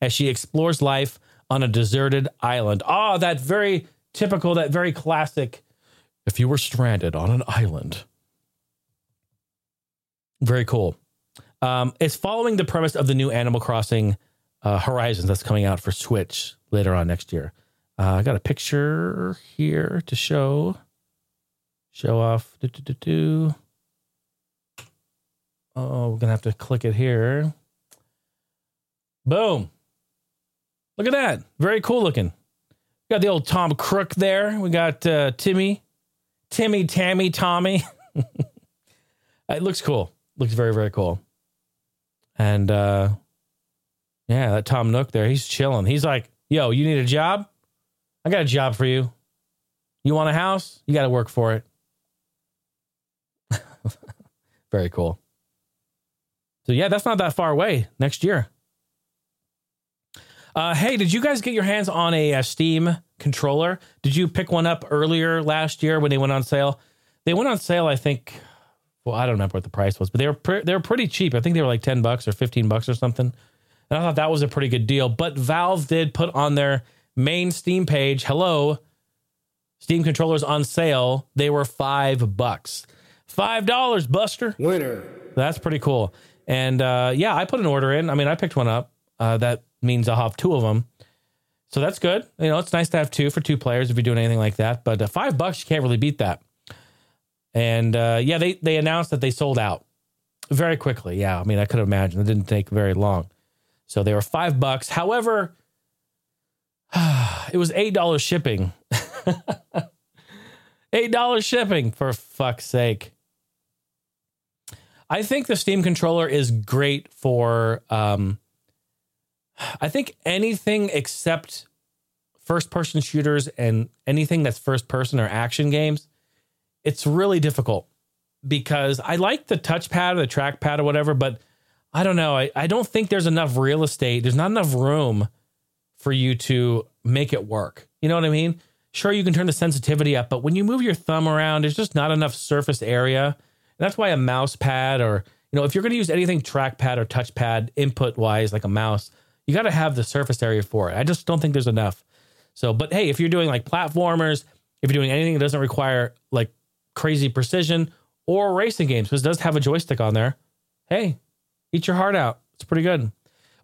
as she explores life on a deserted island. Oh, that very typical, that very classic. If you were stranded on an island. Very cool. It's following the premise of the new Animal Crossing Horizons that's coming out for Switch later on next year. I got a picture here to show off. Oh, we're going to have to click it here. Boom. Look at that. Very cool looking. We got the old Tom Crook there. We got Tommy. It looks cool. Looks very, very cool. And yeah, that Tom Nook there, he's chilling. He's like, yo, you need a job? I got a job for you. You want a house? You got to work for it. Very cool. So yeah, that's not that far away next year. Hey, did you guys get your hands on a Steam controller? Did you pick one up earlier last year when they went on sale? They went on sale, I think. Well, I don't remember what the price was, but they were pretty cheap. I think they were like $10 or $15 or something. And I thought that was a pretty good deal. But Valve did put on their main Steam page, hello, Steam controllers on sale. They were $5. $5, Buster. Winner. That's pretty cool. And yeah, I put an order in. I mean, I picked one up. That means I'll have two of them. So that's good. You know, it's nice to have two for two players if you're doing anything like that. But $5, you can't really beat that. And yeah, they announced that they sold out very quickly. Yeah, I mean, I could imagine. It didn't take very long. So they were $5. However, it was $8 shipping. $8 shipping, for fuck's sake. I think the Steam controller is great for, I think anything except first-person shooters and anything that's first-person or action games. It's really difficult because I like the touchpad or the trackpad or whatever, but I don't know. I don't think there's enough real estate. There's not enough room for you to make it work. You know what I mean? Sure, you can turn the sensitivity up, but when you move your thumb around, there's just not enough surface area. And that's why a mouse pad or, you know, if you're going to use anything trackpad or touchpad input wise, like a mouse, you got to have the surface area for it. I just don't think there's enough. So, but hey, if you're doing like platformers, if you're doing anything that doesn't require like crazy precision or racing games, which does have a joystick on there, hey, eat your heart out. It's pretty good.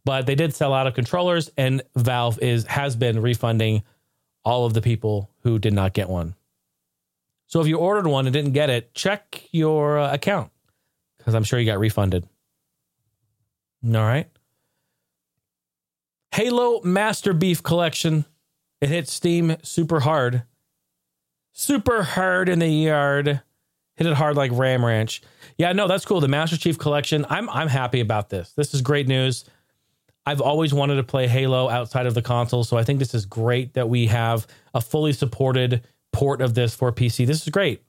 But they did sell out of controllers, and Valve has been refunding all of the people who did not get one. So if you ordered one and didn't get it, check your account, because I'm sure you got refunded. All right. Halo Master Chief Collection. It hit Steam super hard. Super hard in the yard. Hit it hard like Ram Ranch. Yeah, no, that's cool. The Master Chief Collection. I'm happy about this. This is great news. I've always wanted to play Halo outside of the console, so I think this is great that we have a fully supported port of this for PC. This is great.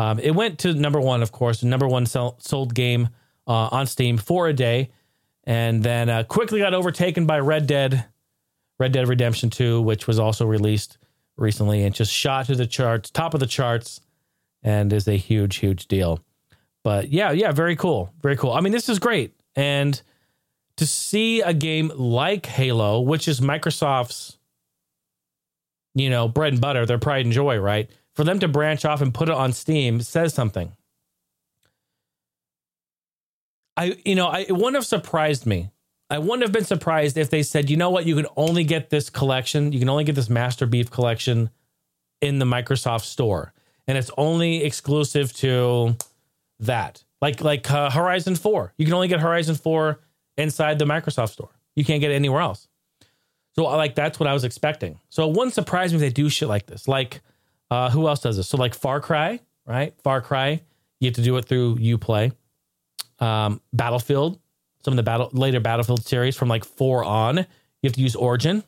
It went to number one, of course, number one sold game on Steam for a day, and then quickly got overtaken by Red Dead Redemption 2, which was also released recently and just shot to the charts, top of the charts, and is a huge, huge deal. But yeah, very cool. Very cool. I mean, this is great. And to see a game like Halo, which is Microsoft's, you know, bread and butter, their pride and joy, right? For them to branch off and put it on Steam says something. It wouldn't have surprised me. I wouldn't have been surprised if they said, you know what, you can only get this collection. You can only get this Master Chief Collection in the Microsoft Store. And it's only exclusive to that. Like Horizon 4. You can only get Horizon 4 inside the Microsoft Store. You can't get it anywhere else. So like, that's what I was expecting. So it wouldn't surprise me if they do shit like this. Like, who else does this? So like Far Cry, right? Far Cry, you have to do it through Uplay. Battlefield. Some of the later Battlefield series from like 4 on, you have to use Origin.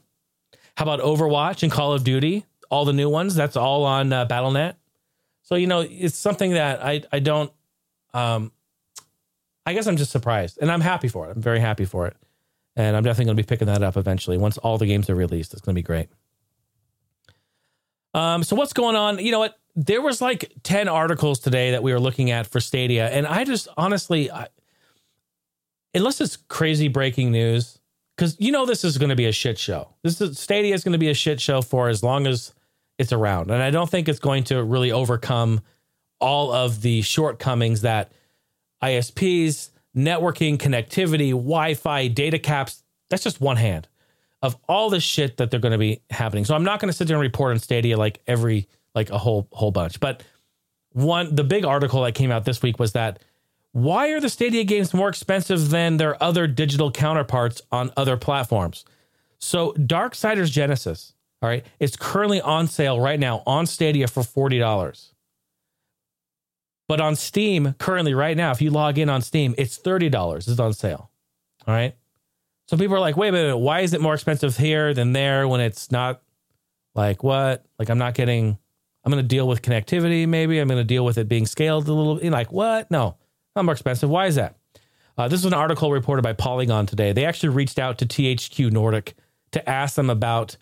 How about Overwatch and Call of Duty? All the new ones, that's all on Battle.net. So, you know, it's something that I don't, I guess I'm just surprised. And I'm happy for it. I'm very happy for it. And I'm definitely going to be picking that up eventually. Once all the games are released, it's going to be great. So what's going on? You know what? There was like 10 articles today that we were looking at for Stadia. And I just honestly... unless it's crazy breaking news, because you know this is going to be a shit show. Stadia is going to be a shit show for as long as it's around. And I don't think it's going to really overcome all of the shortcomings that ISPs, networking, connectivity, Wi-Fi, data caps, that's just one hand of all the shit that they're going to be happening. So I'm not going to sit there and report on Stadia like a whole bunch. But the big article that came out this week was that, why are the Stadia games more expensive than their other digital counterparts on other platforms? So Darksiders Genesis, all right, it's currently on sale right now on Stadia for $40. But on Steam, currently right now, if you log in on Steam, it's $30. It's on sale, all right? So people are like, wait a minute, why is it more expensive here than there when it's not? Like what? Like I'm going to deal with connectivity maybe. I'm going to deal with it being scaled a little. You're like, what? No. Not more expensive. Why is that? This was an article reported by Polygon today. They actually reached out to THQ Nordic to ask them about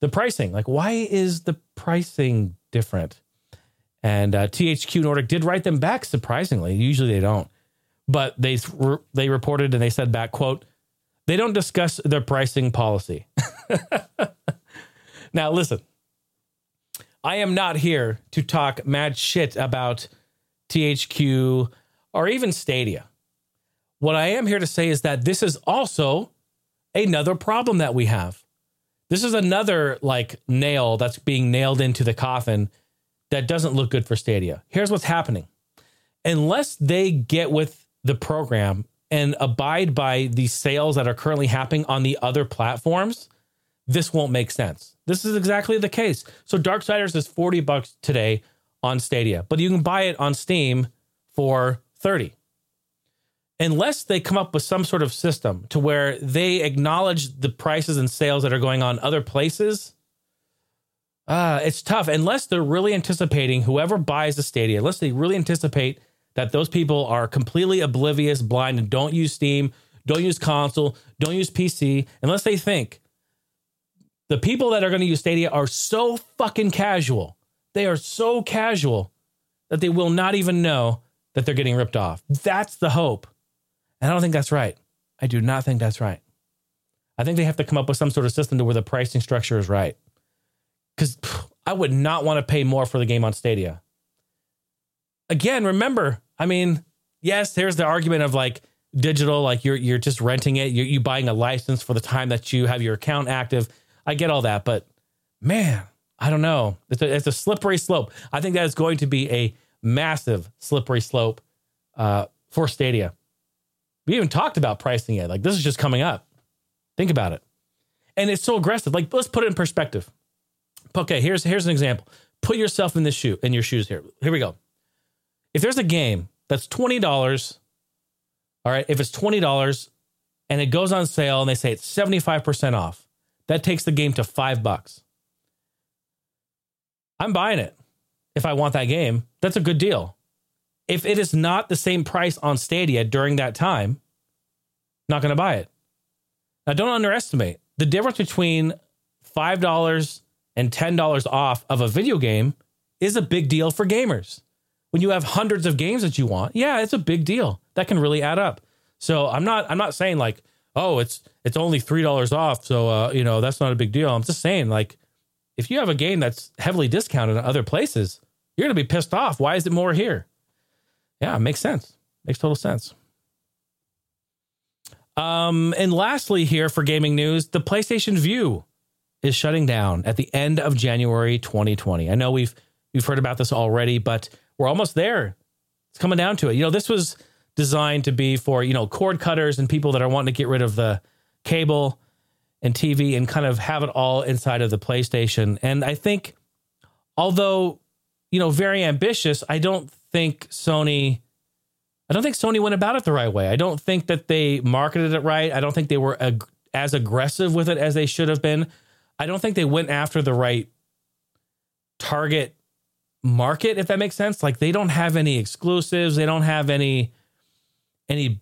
the pricing. Like, why is the pricing different? And THQ Nordic did write them back, surprisingly. Usually they don't. But they reported and they said back, quote, they don't discuss their pricing policy. Now, listen, I am not here to talk mad shit about THQ or even Stadia. What I am here to say is that this is also another problem that we have. This is another like nail that's being nailed into the coffin that doesn't look good for Stadia. Here's what's happening. Unless they get with the program and abide by the sales that are currently happening on the other platforms, this won't make sense. This is exactly the case. So Darksiders is $40 today on Stadia, but you can buy it on Steam for $30. Unless they come up with some sort of system to where they acknowledge the prices and sales that are going on other places, it's tough. Unless they're really anticipating whoever buys the Stadia, unless they really anticipate that those people are completely oblivious, blind, and don't use Steam, don't use console, don't use PC, unless they think the people that are going to use Stadia are so fucking casual. They are so casual that they will not even know that they're getting ripped off. That's the hope. And I don't think that's right. I do not think that's right. I think they have to come up with some sort of system to where the pricing structure is right. Because I would not want to pay more for the game on Stadia. Again, remember, I mean, yes, there's the argument of like digital, like you're just renting it. You're buying a license for the time that you have your account active. I get all that, but man, I don't know. It's a slippery slope. I think that is going to be a massive slippery slope for Stadia. We haven't talked about pricing yet. Like this is just coming up. Think about it. And it's so aggressive. Like let's put it in perspective. Okay, here's an example. Put yourself in your shoes here. Here we go. If there's a game that's $20, all right, if it's $20 and it goes on sale and they say it's 75% off, that takes the game to $5. I'm buying it. If I want that game, that's a good deal. If it is not the same price on Stadia during that time, not going to buy it. Now, don't underestimate the difference between $5 and $10 off of a video game is a big deal for gamers. When you have hundreds of games that you want, yeah, it's a big deal. That can really add up. So I'm not saying like, oh, it's only $3 off, so that's not a big deal. I'm just saying like, if you have a game that's heavily discounted on other places, you're going to be pissed off. Why is it more here? Yeah, it makes sense. Makes total sense. And lastly here for gaming news, the PlayStation Vue is shutting down at the end of January 2020. I know we've heard about this already, but we're almost there. It's coming down to it. You know, this was designed to be for, cord cutters and people that are wanting to get rid of the cable and TV and kind of have it all inside of the PlayStation. And I think, although, very ambitious, I don't think Sony went about it the right way. I don't think that they marketed it right. I don't think they were as aggressive with it as they should have been. I don't think they went after the right target market, if that makes sense. Like they don't have any exclusives. They don't have any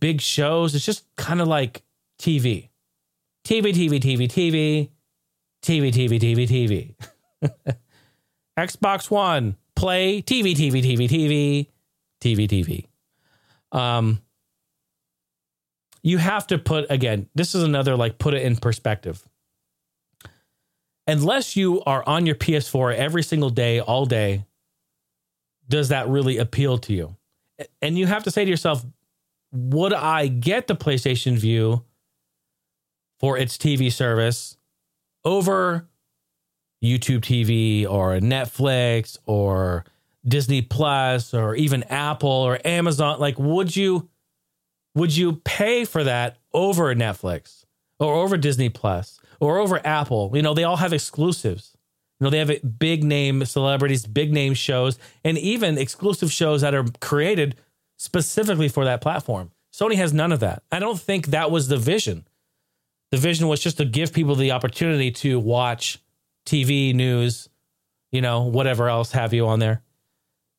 big shows. It's just kind of like TV. TV, TV, TV, TV, TV, TV, TV, TV. Xbox One, play, TV, TV, TV, TV, TV, TV. You have to this is another, like, put it in perspective. Unless you are on your PS4 every single day, all day, does that really appeal to you? And you have to say to yourself, would I get the PlayStation Vue for its TV service over YouTube TV or Netflix or Disney Plus or even Apple or Amazon? Like, would you pay for that over Netflix or over Disney Plus or over Apple? They all have exclusives. They have big name celebrities, big name shows, and even exclusive shows that are created specifically for that platform. Sony has none of that. I don't think that was the vision. The vision was just to give people the opportunity to watch TV, news, whatever else have you on there.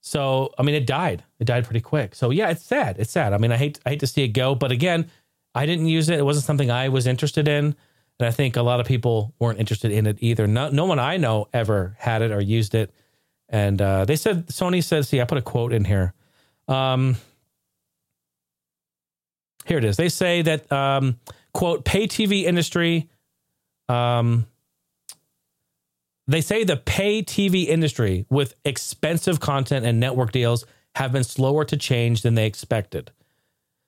So, it died. It died pretty quick. So, yeah, it's sad. It's sad. I hate to see it go. But again, I didn't use it. It wasn't something I was interested in. And And I think a lot of people weren't interested in it either. No one I know ever had it or used it. And they said, Sony said, see, I put a quote in here. Here it is. They say that, quote, pay TV industry. They say the pay TV industry with expensive content and network deals have been slower to change than they expected.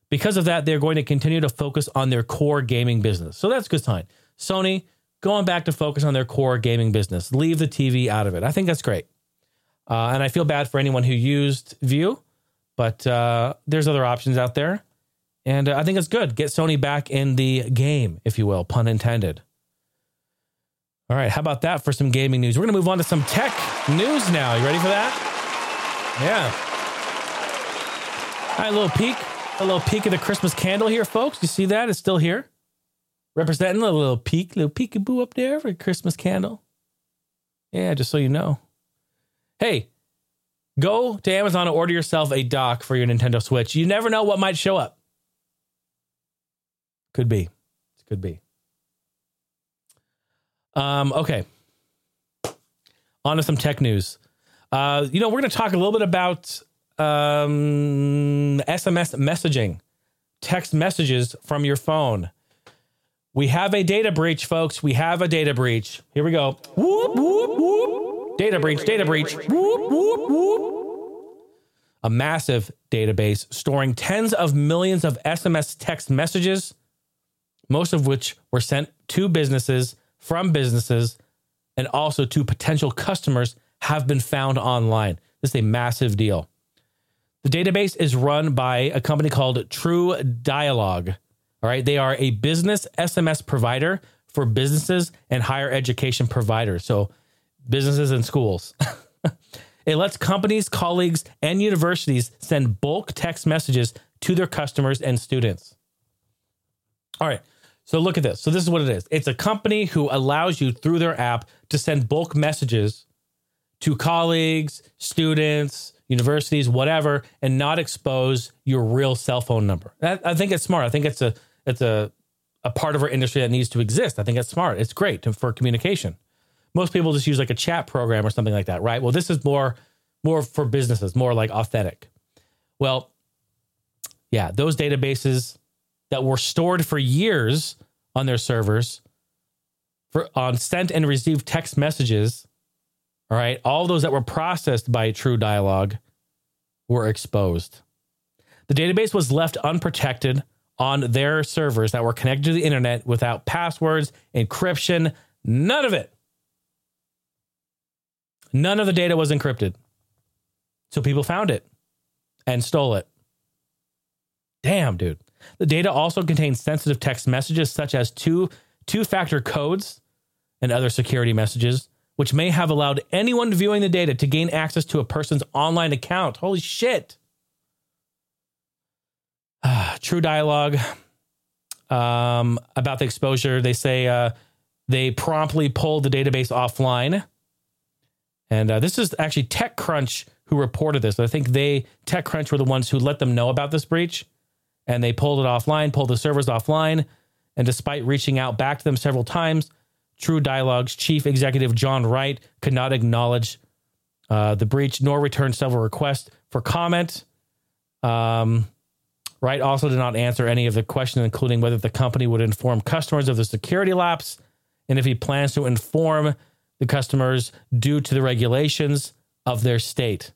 Because of that, they're going to continue to focus on their core gaming business. So that's a good sign. Sony going back to focus on their core gaming business. Leave the TV out of it. I think that's great. And I feel bad for anyone who used Vue, but there's other options out there. And I think it's good. Get Sony back in the game, if you will, pun intended. All right, how about that for some gaming news? We're going to move on to some tech news now. You ready for that? Yeah. All right, a little peek of the Christmas candle here, folks. You see that? It's still here. Representing a little peekaboo up there for a Christmas candle. Yeah, just so you know. Hey, go to Amazon and order yourself a dock for your Nintendo Switch. You never know what might show up. Could be. It could be. Okay. On to some tech news. We're going to talk a little bit about SMS messaging, text messages from your phone. We have a data breach, folks. We have a data breach. Here we go. Whoop, whoop, whoop. Data breach. Whoop, whoop, whoop. A massive database storing tens of millions of SMS text messages, most of which were sent to businesses from businesses and also to potential customers have been found online. This is a massive deal. The database is run by a company called True Dialogue. All right. They are a business SMS provider for businesses and higher education providers. So businesses and schools. It lets companies, colleagues, and universities send bulk text messages to their customers and students. All right. So look at this. So this is what it is. It's a company who allows you through their app to send bulk messages to colleagues, students, universities, whatever, and not expose your real cell phone number. I think it's smart. I think it's a part of our industry that needs to exist. I think it's smart. It's great for communication. Most people just use like a chat program or something like that, right? Well, this is more for businesses, more like authentic. Well, yeah, those databases that were stored for years on their servers on sent and received text messages. All right. All those that were processed by True Dialogue were exposed. The database was left unprotected on their servers that were connected to the internet without passwords, encryption, none of it. None of the data was encrypted. So people found it and stole it. Damn, dude. The data also contains sensitive text messages such as two-factor codes and other security messages, which may have allowed anyone viewing the data to gain access to a person's online account. Holy shit. True Dialogue about the exposure. They say they promptly pulled the database offline. And this is actually TechCrunch who reported this. I think TechCrunch were the ones who let them know about this breach. And they pulled it offline, pulled the servers offline. And despite reaching out back to them several times, True Dialogue's chief executive, John Wright, could not acknowledge the breach nor return several requests for comment. Wright also did not answer any of the questions, including whether the company would inform customers of the security lapse and if he plans to inform the customers due to the regulations of their state.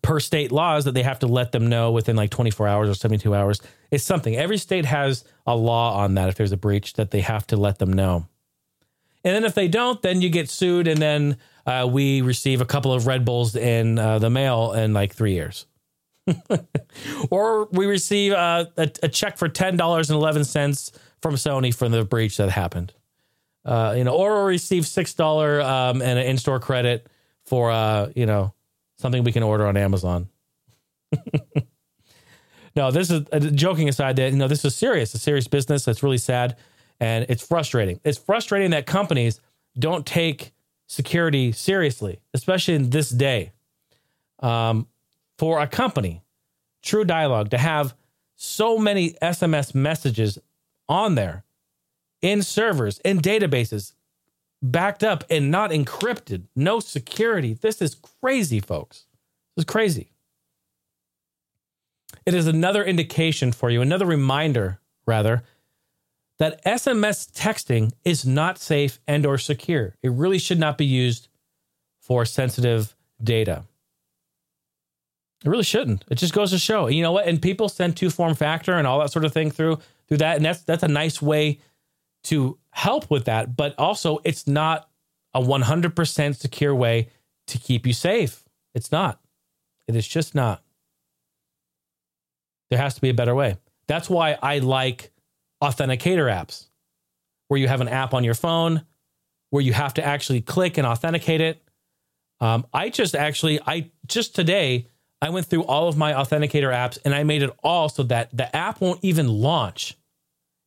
Per state laws that they have to let them know within like 24 hours or 72 hours. It's something. Every state has a law on that if there's a breach that they have to let them know. And then if they don't, then you get sued. And then we receive a couple of Red Bulls in the mail in like 3 years. Or we receive a check for $10.11 from Sony for the breach that happened. Or receive $6 and an in-store credit for, something we can order on Amazon. No, this is joking aside that, this is serious, a serious business. That's really sad. And it's frustrating. It's frustrating that companies don't take security seriously, especially in this day. For a company, True Dialogue, to have so many SMS messages on there in servers, in databases, backed up and not encrypted. No security. This is crazy, folks. This is crazy. It is another indication for you, another reminder, rather, that SMS texting is not safe and or secure. It really should not be used for sensitive data. It really shouldn't. It just goes to show. You know what? And people send two-form factor and all that sort of thing through that. And that's a nice way to help with that. But also, it's not a 100% secure way to keep you safe. It's not. It is just not. There has to be a better way. That's why I like authenticator apps, where you have an app on your phone, where you have to actually click and authenticate it. Today, I went through all of my authenticator apps and I made it all so that the app won't even launch.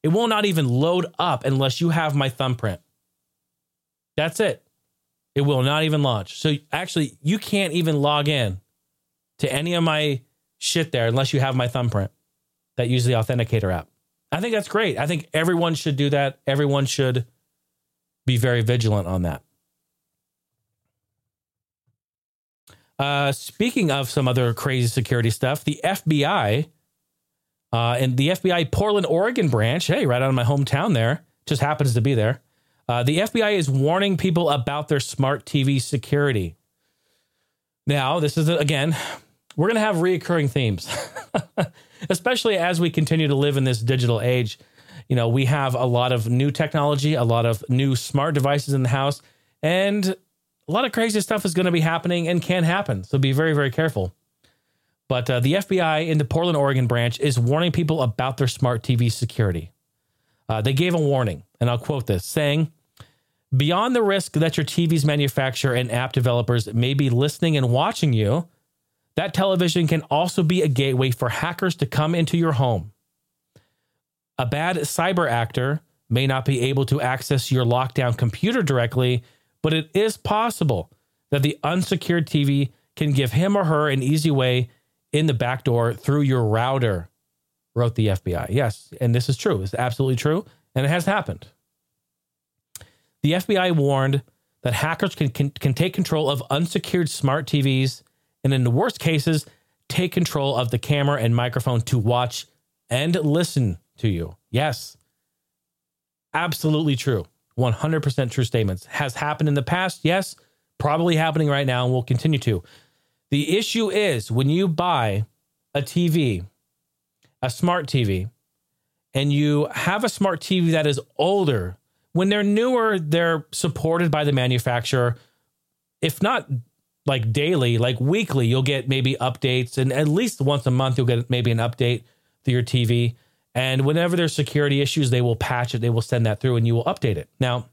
It will not even load up unless you have my thumbprint. That's it. It will not even launch. So actually, you can't even log in to any of my shit there unless you have my thumbprint that uses the authenticator app. I think that's great. I think everyone should do that. Everyone should be very vigilant on that. Speaking of some other crazy security stuff, the FBI and the FBI Portland, Oregon branch, hey, right out of my hometown there, just happens to be there. The FBI is warning people about their smart TV security. Now, this is, again, we're going to have reoccurring themes, especially as we continue to live in this digital age. You know, we have a lot of new technology, a lot of new smart devices in the house, and a lot of crazy stuff is going to be happening and can happen. So be very, very careful. But the FBI in the Portland, Oregon branch is warning people about their smart TV security. They gave a warning, and I'll quote this, saying, "Beyond the risk that your TV's manufacturer and app developers may be listening and watching you, that television can also be a gateway for hackers to come into your home. A bad cyber actor may not be able to access your lockdown computer directly, but it is possible that the unsecured TV can give him or her an easy way in the back door through your router," wrote the FBI. Yes, and this is true. It's absolutely true, and it has happened. The FBI warned that hackers can take control of unsecured smart TVs and in the worst cases, take control of the camera and microphone to watch and listen to you. Yes, absolutely true. 100% true statements. Has happened in the past. Yes, probably happening right now and will continue to. The issue is when you buy a TV, a smart TV, and you have a smart TV that is older, when they're newer, they're supported by the manufacturer. If not like daily, like weekly, you'll get maybe updates, and at least once a month, you'll get maybe an update to your TV. And whenever there's security issues, they will patch it. They will send that through and you will update it. Now,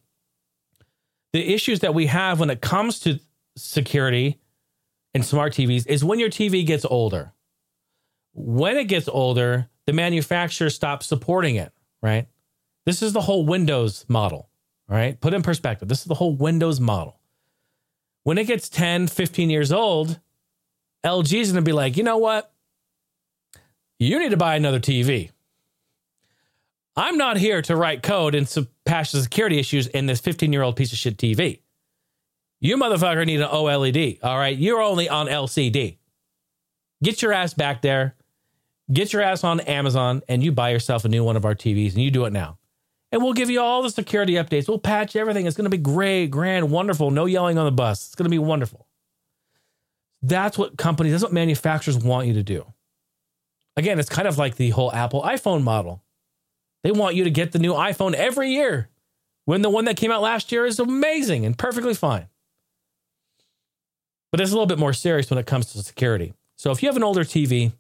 the issues that we have when it comes to security and smart TVs is when your TV gets older. When it gets older, the manufacturer stops supporting it, right? This is the whole Windows model, all right? Put in perspective, this is the whole Windows model. When it gets 10, 15 years old, LG is going to be like, you know what? You need to buy another TV. I'm not here to write code and patch the security issues in this 15-year-old piece of shit TV. You motherfucker need an OLED, all right? You're only on LCD. Get your ass back there. Get your ass on Amazon, and you buy yourself a new one of our TVs, and you do it now. And we'll give you all the security updates. We'll patch everything. It's going to be great, grand, wonderful. No yelling on the bus. It's going to be wonderful. That's what companies, that's what manufacturers want you to do. Again, it's kind of like the whole Apple iPhone model. They want you to get the new iPhone every year when the one that came out last year is amazing and perfectly fine. But it's a little bit more serious when it comes to security. So if you have an older TV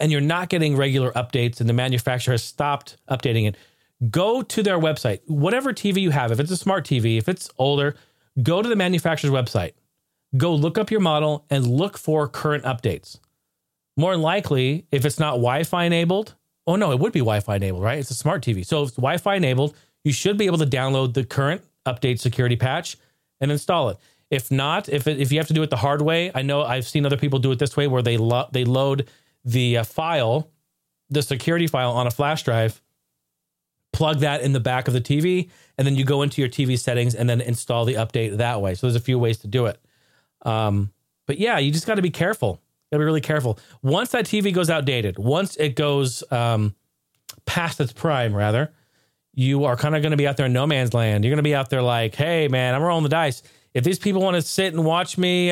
and you're not getting regular updates and the manufacturer has stopped updating it, go to their website. Whatever TV you have, if it's a smart TV, if it's older, go to the manufacturer's website. Go look up your model and look for current updates. More than likely, if it's not Wi-Fi enabled, oh no, it would be Wi-Fi enabled, right? It's a smart TV. So if it's Wi-Fi enabled, you should be able to download the current update security patch and install it. If not, if you have to do it the hard way, I know I've seen other people do it this way where they load the security file on a flash drive, plug that in the back of the TV, and then you go into your TV settings and then install the update that way. So there's a few ways to do it. But yeah, you just got to be careful. Got to be really careful. Once that TV goes outdated, once it goes past its prime, rather, you are kind of going to be out there in no man's land. You're going to be out there like, hey, man, I'm rolling the dice. If these people want to sit and watch me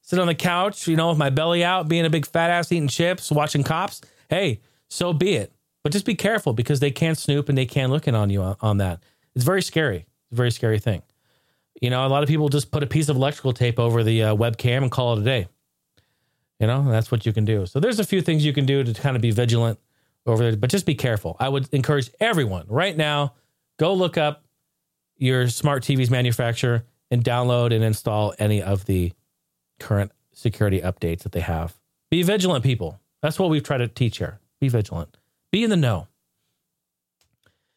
sit on the couch, you know, with my belly out, being a big fat ass, eating chips, watching Cops, hey, so be it. But just be careful, because they can snoop and they can look in on you on that. It's very scary. It's a very scary thing. You know, a lot of people just put a piece of electrical tape over the webcam and call it a day. You know, that's what you can do. So there's a few things you can do to kind of be vigilant over there, but just be careful. I would encourage everyone right now, go look up your smart TV's manufacturer and download and install any of the current security updates that they have. Be vigilant, people. That's what we've tried to teach here. Be vigilant. Be in the know.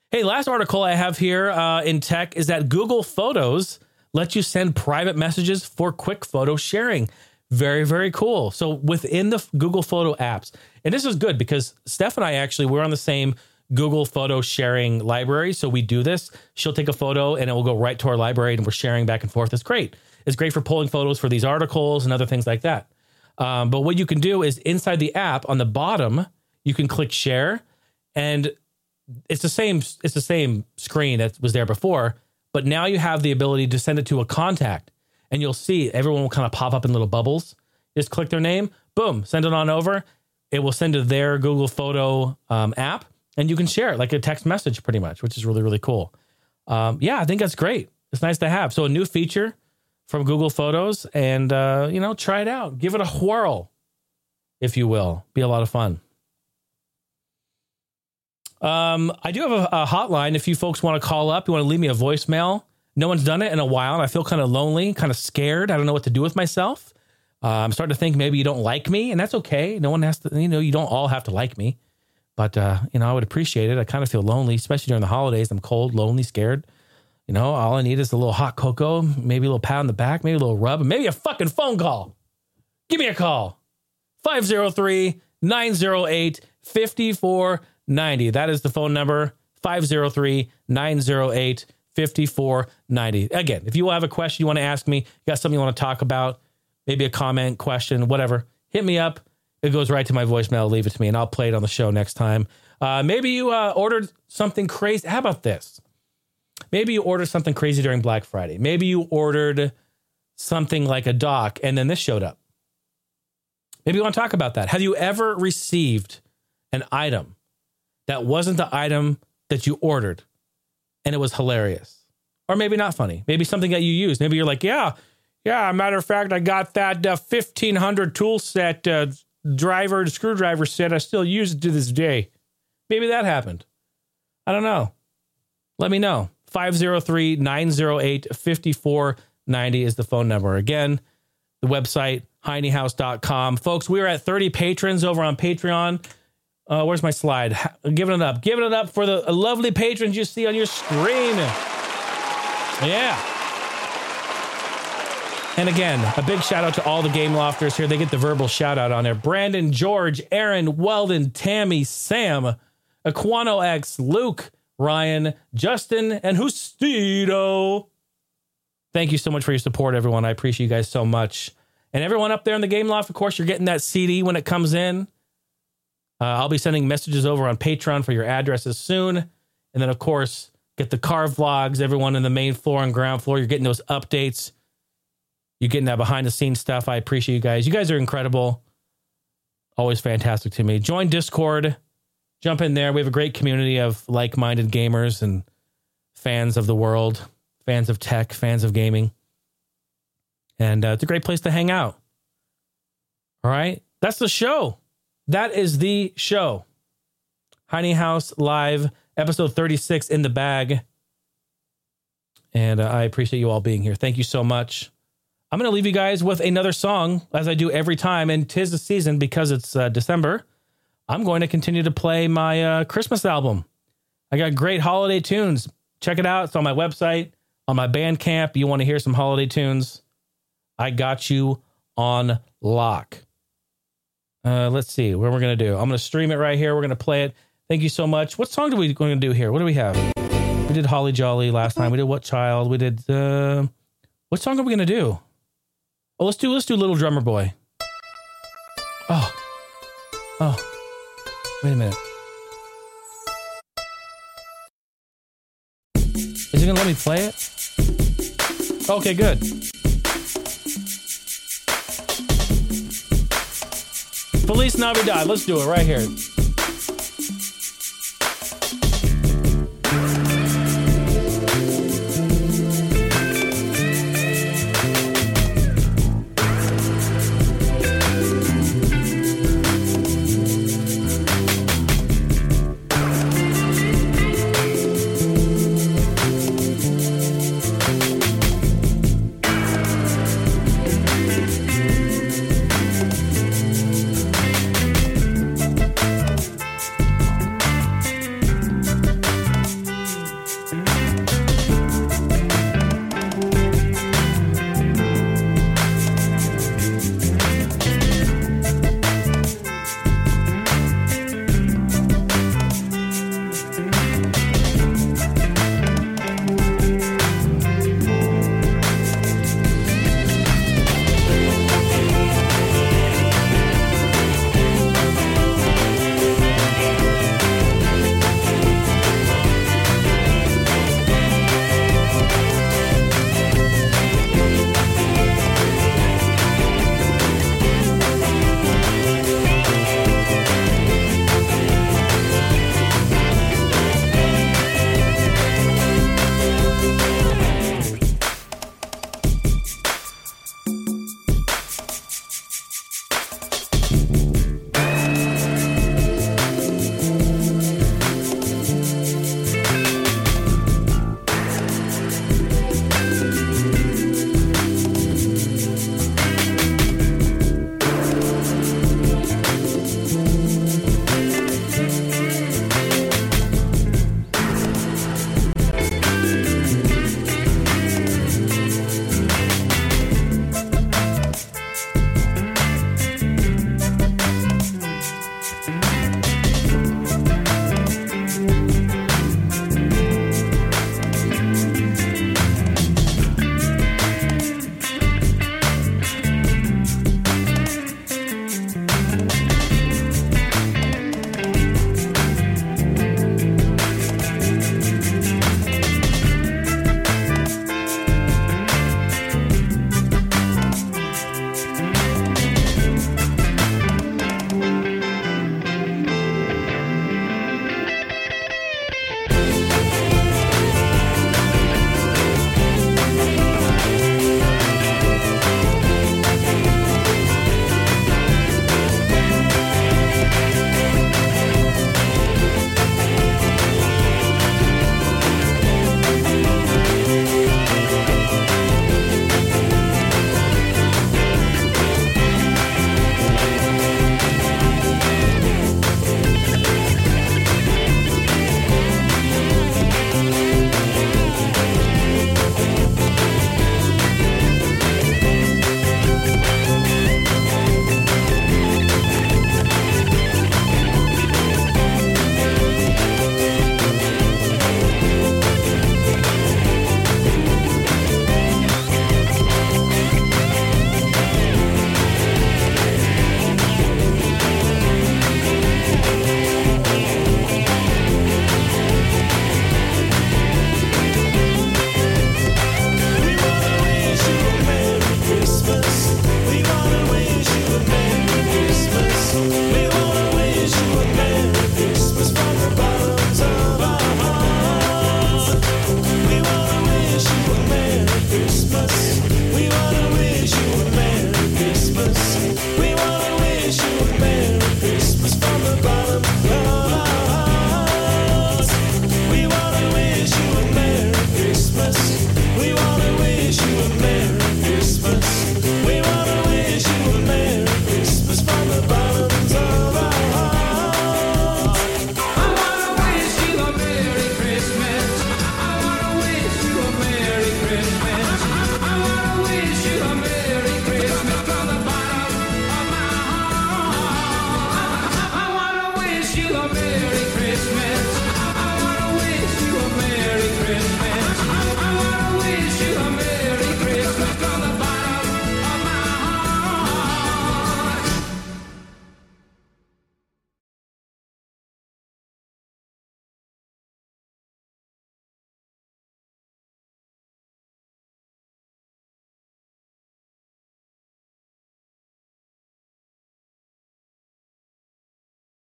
Hey, last article I have here in tech is that Google Photos lets you send private messages for quick photo sharing. Very, very cool. So within the Google Photo apps, and this is good because Steph and I actually, we're on the same Google Photo sharing library. So we do this. She'll take a photo and it will go right to our library and we're sharing back and forth. It's great. It's great for pulling photos for these articles and other things like that. But what you can do is inside the app on the bottom, you can click share, and it's the same screen that was there before, but now you have the ability to send it to a contact. And you'll see everyone will kind of pop up in little bubbles. Just click their name, boom, send it on over. It will send to their Google Photo app, and you can share it like a text message pretty much, which is really, really cool. Yeah, I think that's great. It's nice to have. So a new feature from Google Photos, and, you know, try it out. Give it a whirl, if you will. Be a lot of fun. I do have a hotline if you folks want to call up. You want to leave me a voicemail. No one's done it in a while, and I feel kind of lonely, kind of scared. I don't know what to do with myself. I'm starting to think maybe you don't like me, and that's okay. No one has to, you know, you don't all have to like me. But, you know, I would appreciate it. I kind of feel lonely, especially during the holidays. I'm cold, lonely, scared. You know, all I need is a little hot cocoa, maybe a little pat on the back, maybe a little rub, and maybe a fucking phone call. Give me a call. 503-908-5490. That is the phone number, 503-908-5490. 5490. Again, if you have a question you want to ask me, you got something you want to talk about, maybe a comment, question, whatever, hit me up. It goes right to my voicemail. Leave it to me and I'll play it on the show next time. Maybe you ordered something crazy. How about this? Maybe you ordered something crazy during Black Friday. Maybe you ordered something like a dock and then this showed up. Maybe you want to talk about that. Have you ever received an item that wasn't the item that you ordered? And it was hilarious, or maybe not funny. Maybe something that you use. Maybe you're like, yeah. Matter of fact, I got that 1500 tool set, screwdriver set. I still use it to this day. Maybe that happened. I don't know. Let me know. 503-908-5490 is the phone number. Again, the website, HeinieHouse.com. Folks, we are at 30 patrons over on Patreon. Where's my slide? Giving it up for the lovely patrons you see on your screen. Yeah. And again, a big shout out to all the Game Lofters here. They get the verbal shout out on there. Brandon, George, Aaron, Weldon, Tammy, Sam, Aquano X, Luke, Ryan, Justin, and Justido. Thank you so much for your support, everyone. I appreciate you guys so much. And everyone up there in the Game Loft, of course, you're getting that CD when it comes in. I'll be sending messages over on Patreon for your addresses soon. And then, of course, get the car vlogs, everyone in the main floor and ground floor. You're getting those updates. You're getting that behind-the-scenes stuff. I appreciate you guys. You guys are incredible. Always fantastic to me. Join Discord. Jump in there. We have a great community of like-minded gamers and fans of the world, fans of tech, fans of gaming. And it's a great place to hang out. All right? That's the show. That is the show. Heinie House Live, episode 36 in the bag. And I appreciate you all being here. Thank you so much. I'm going to leave you guys with another song, as I do every time. And 'tis the season, because it's December. I'm going to continue to play my Christmas album. I got great holiday tunes. Check it out. It's on my website, on my Bandcamp. You want to hear some holiday tunes? I got you on lock. Let's see what we're going to do. I'm going to stream it right here. We're going to play it. Thank you so much. What song are we going to do here? What do we have? We did Holly Jolly last time. We did What Child? We did... what song are we going to do? Oh, let's do Little Drummer Boy. Oh. Wait a minute. Is it going to let me play it? Okay, good. Feliz Navidad. Let's do it right here.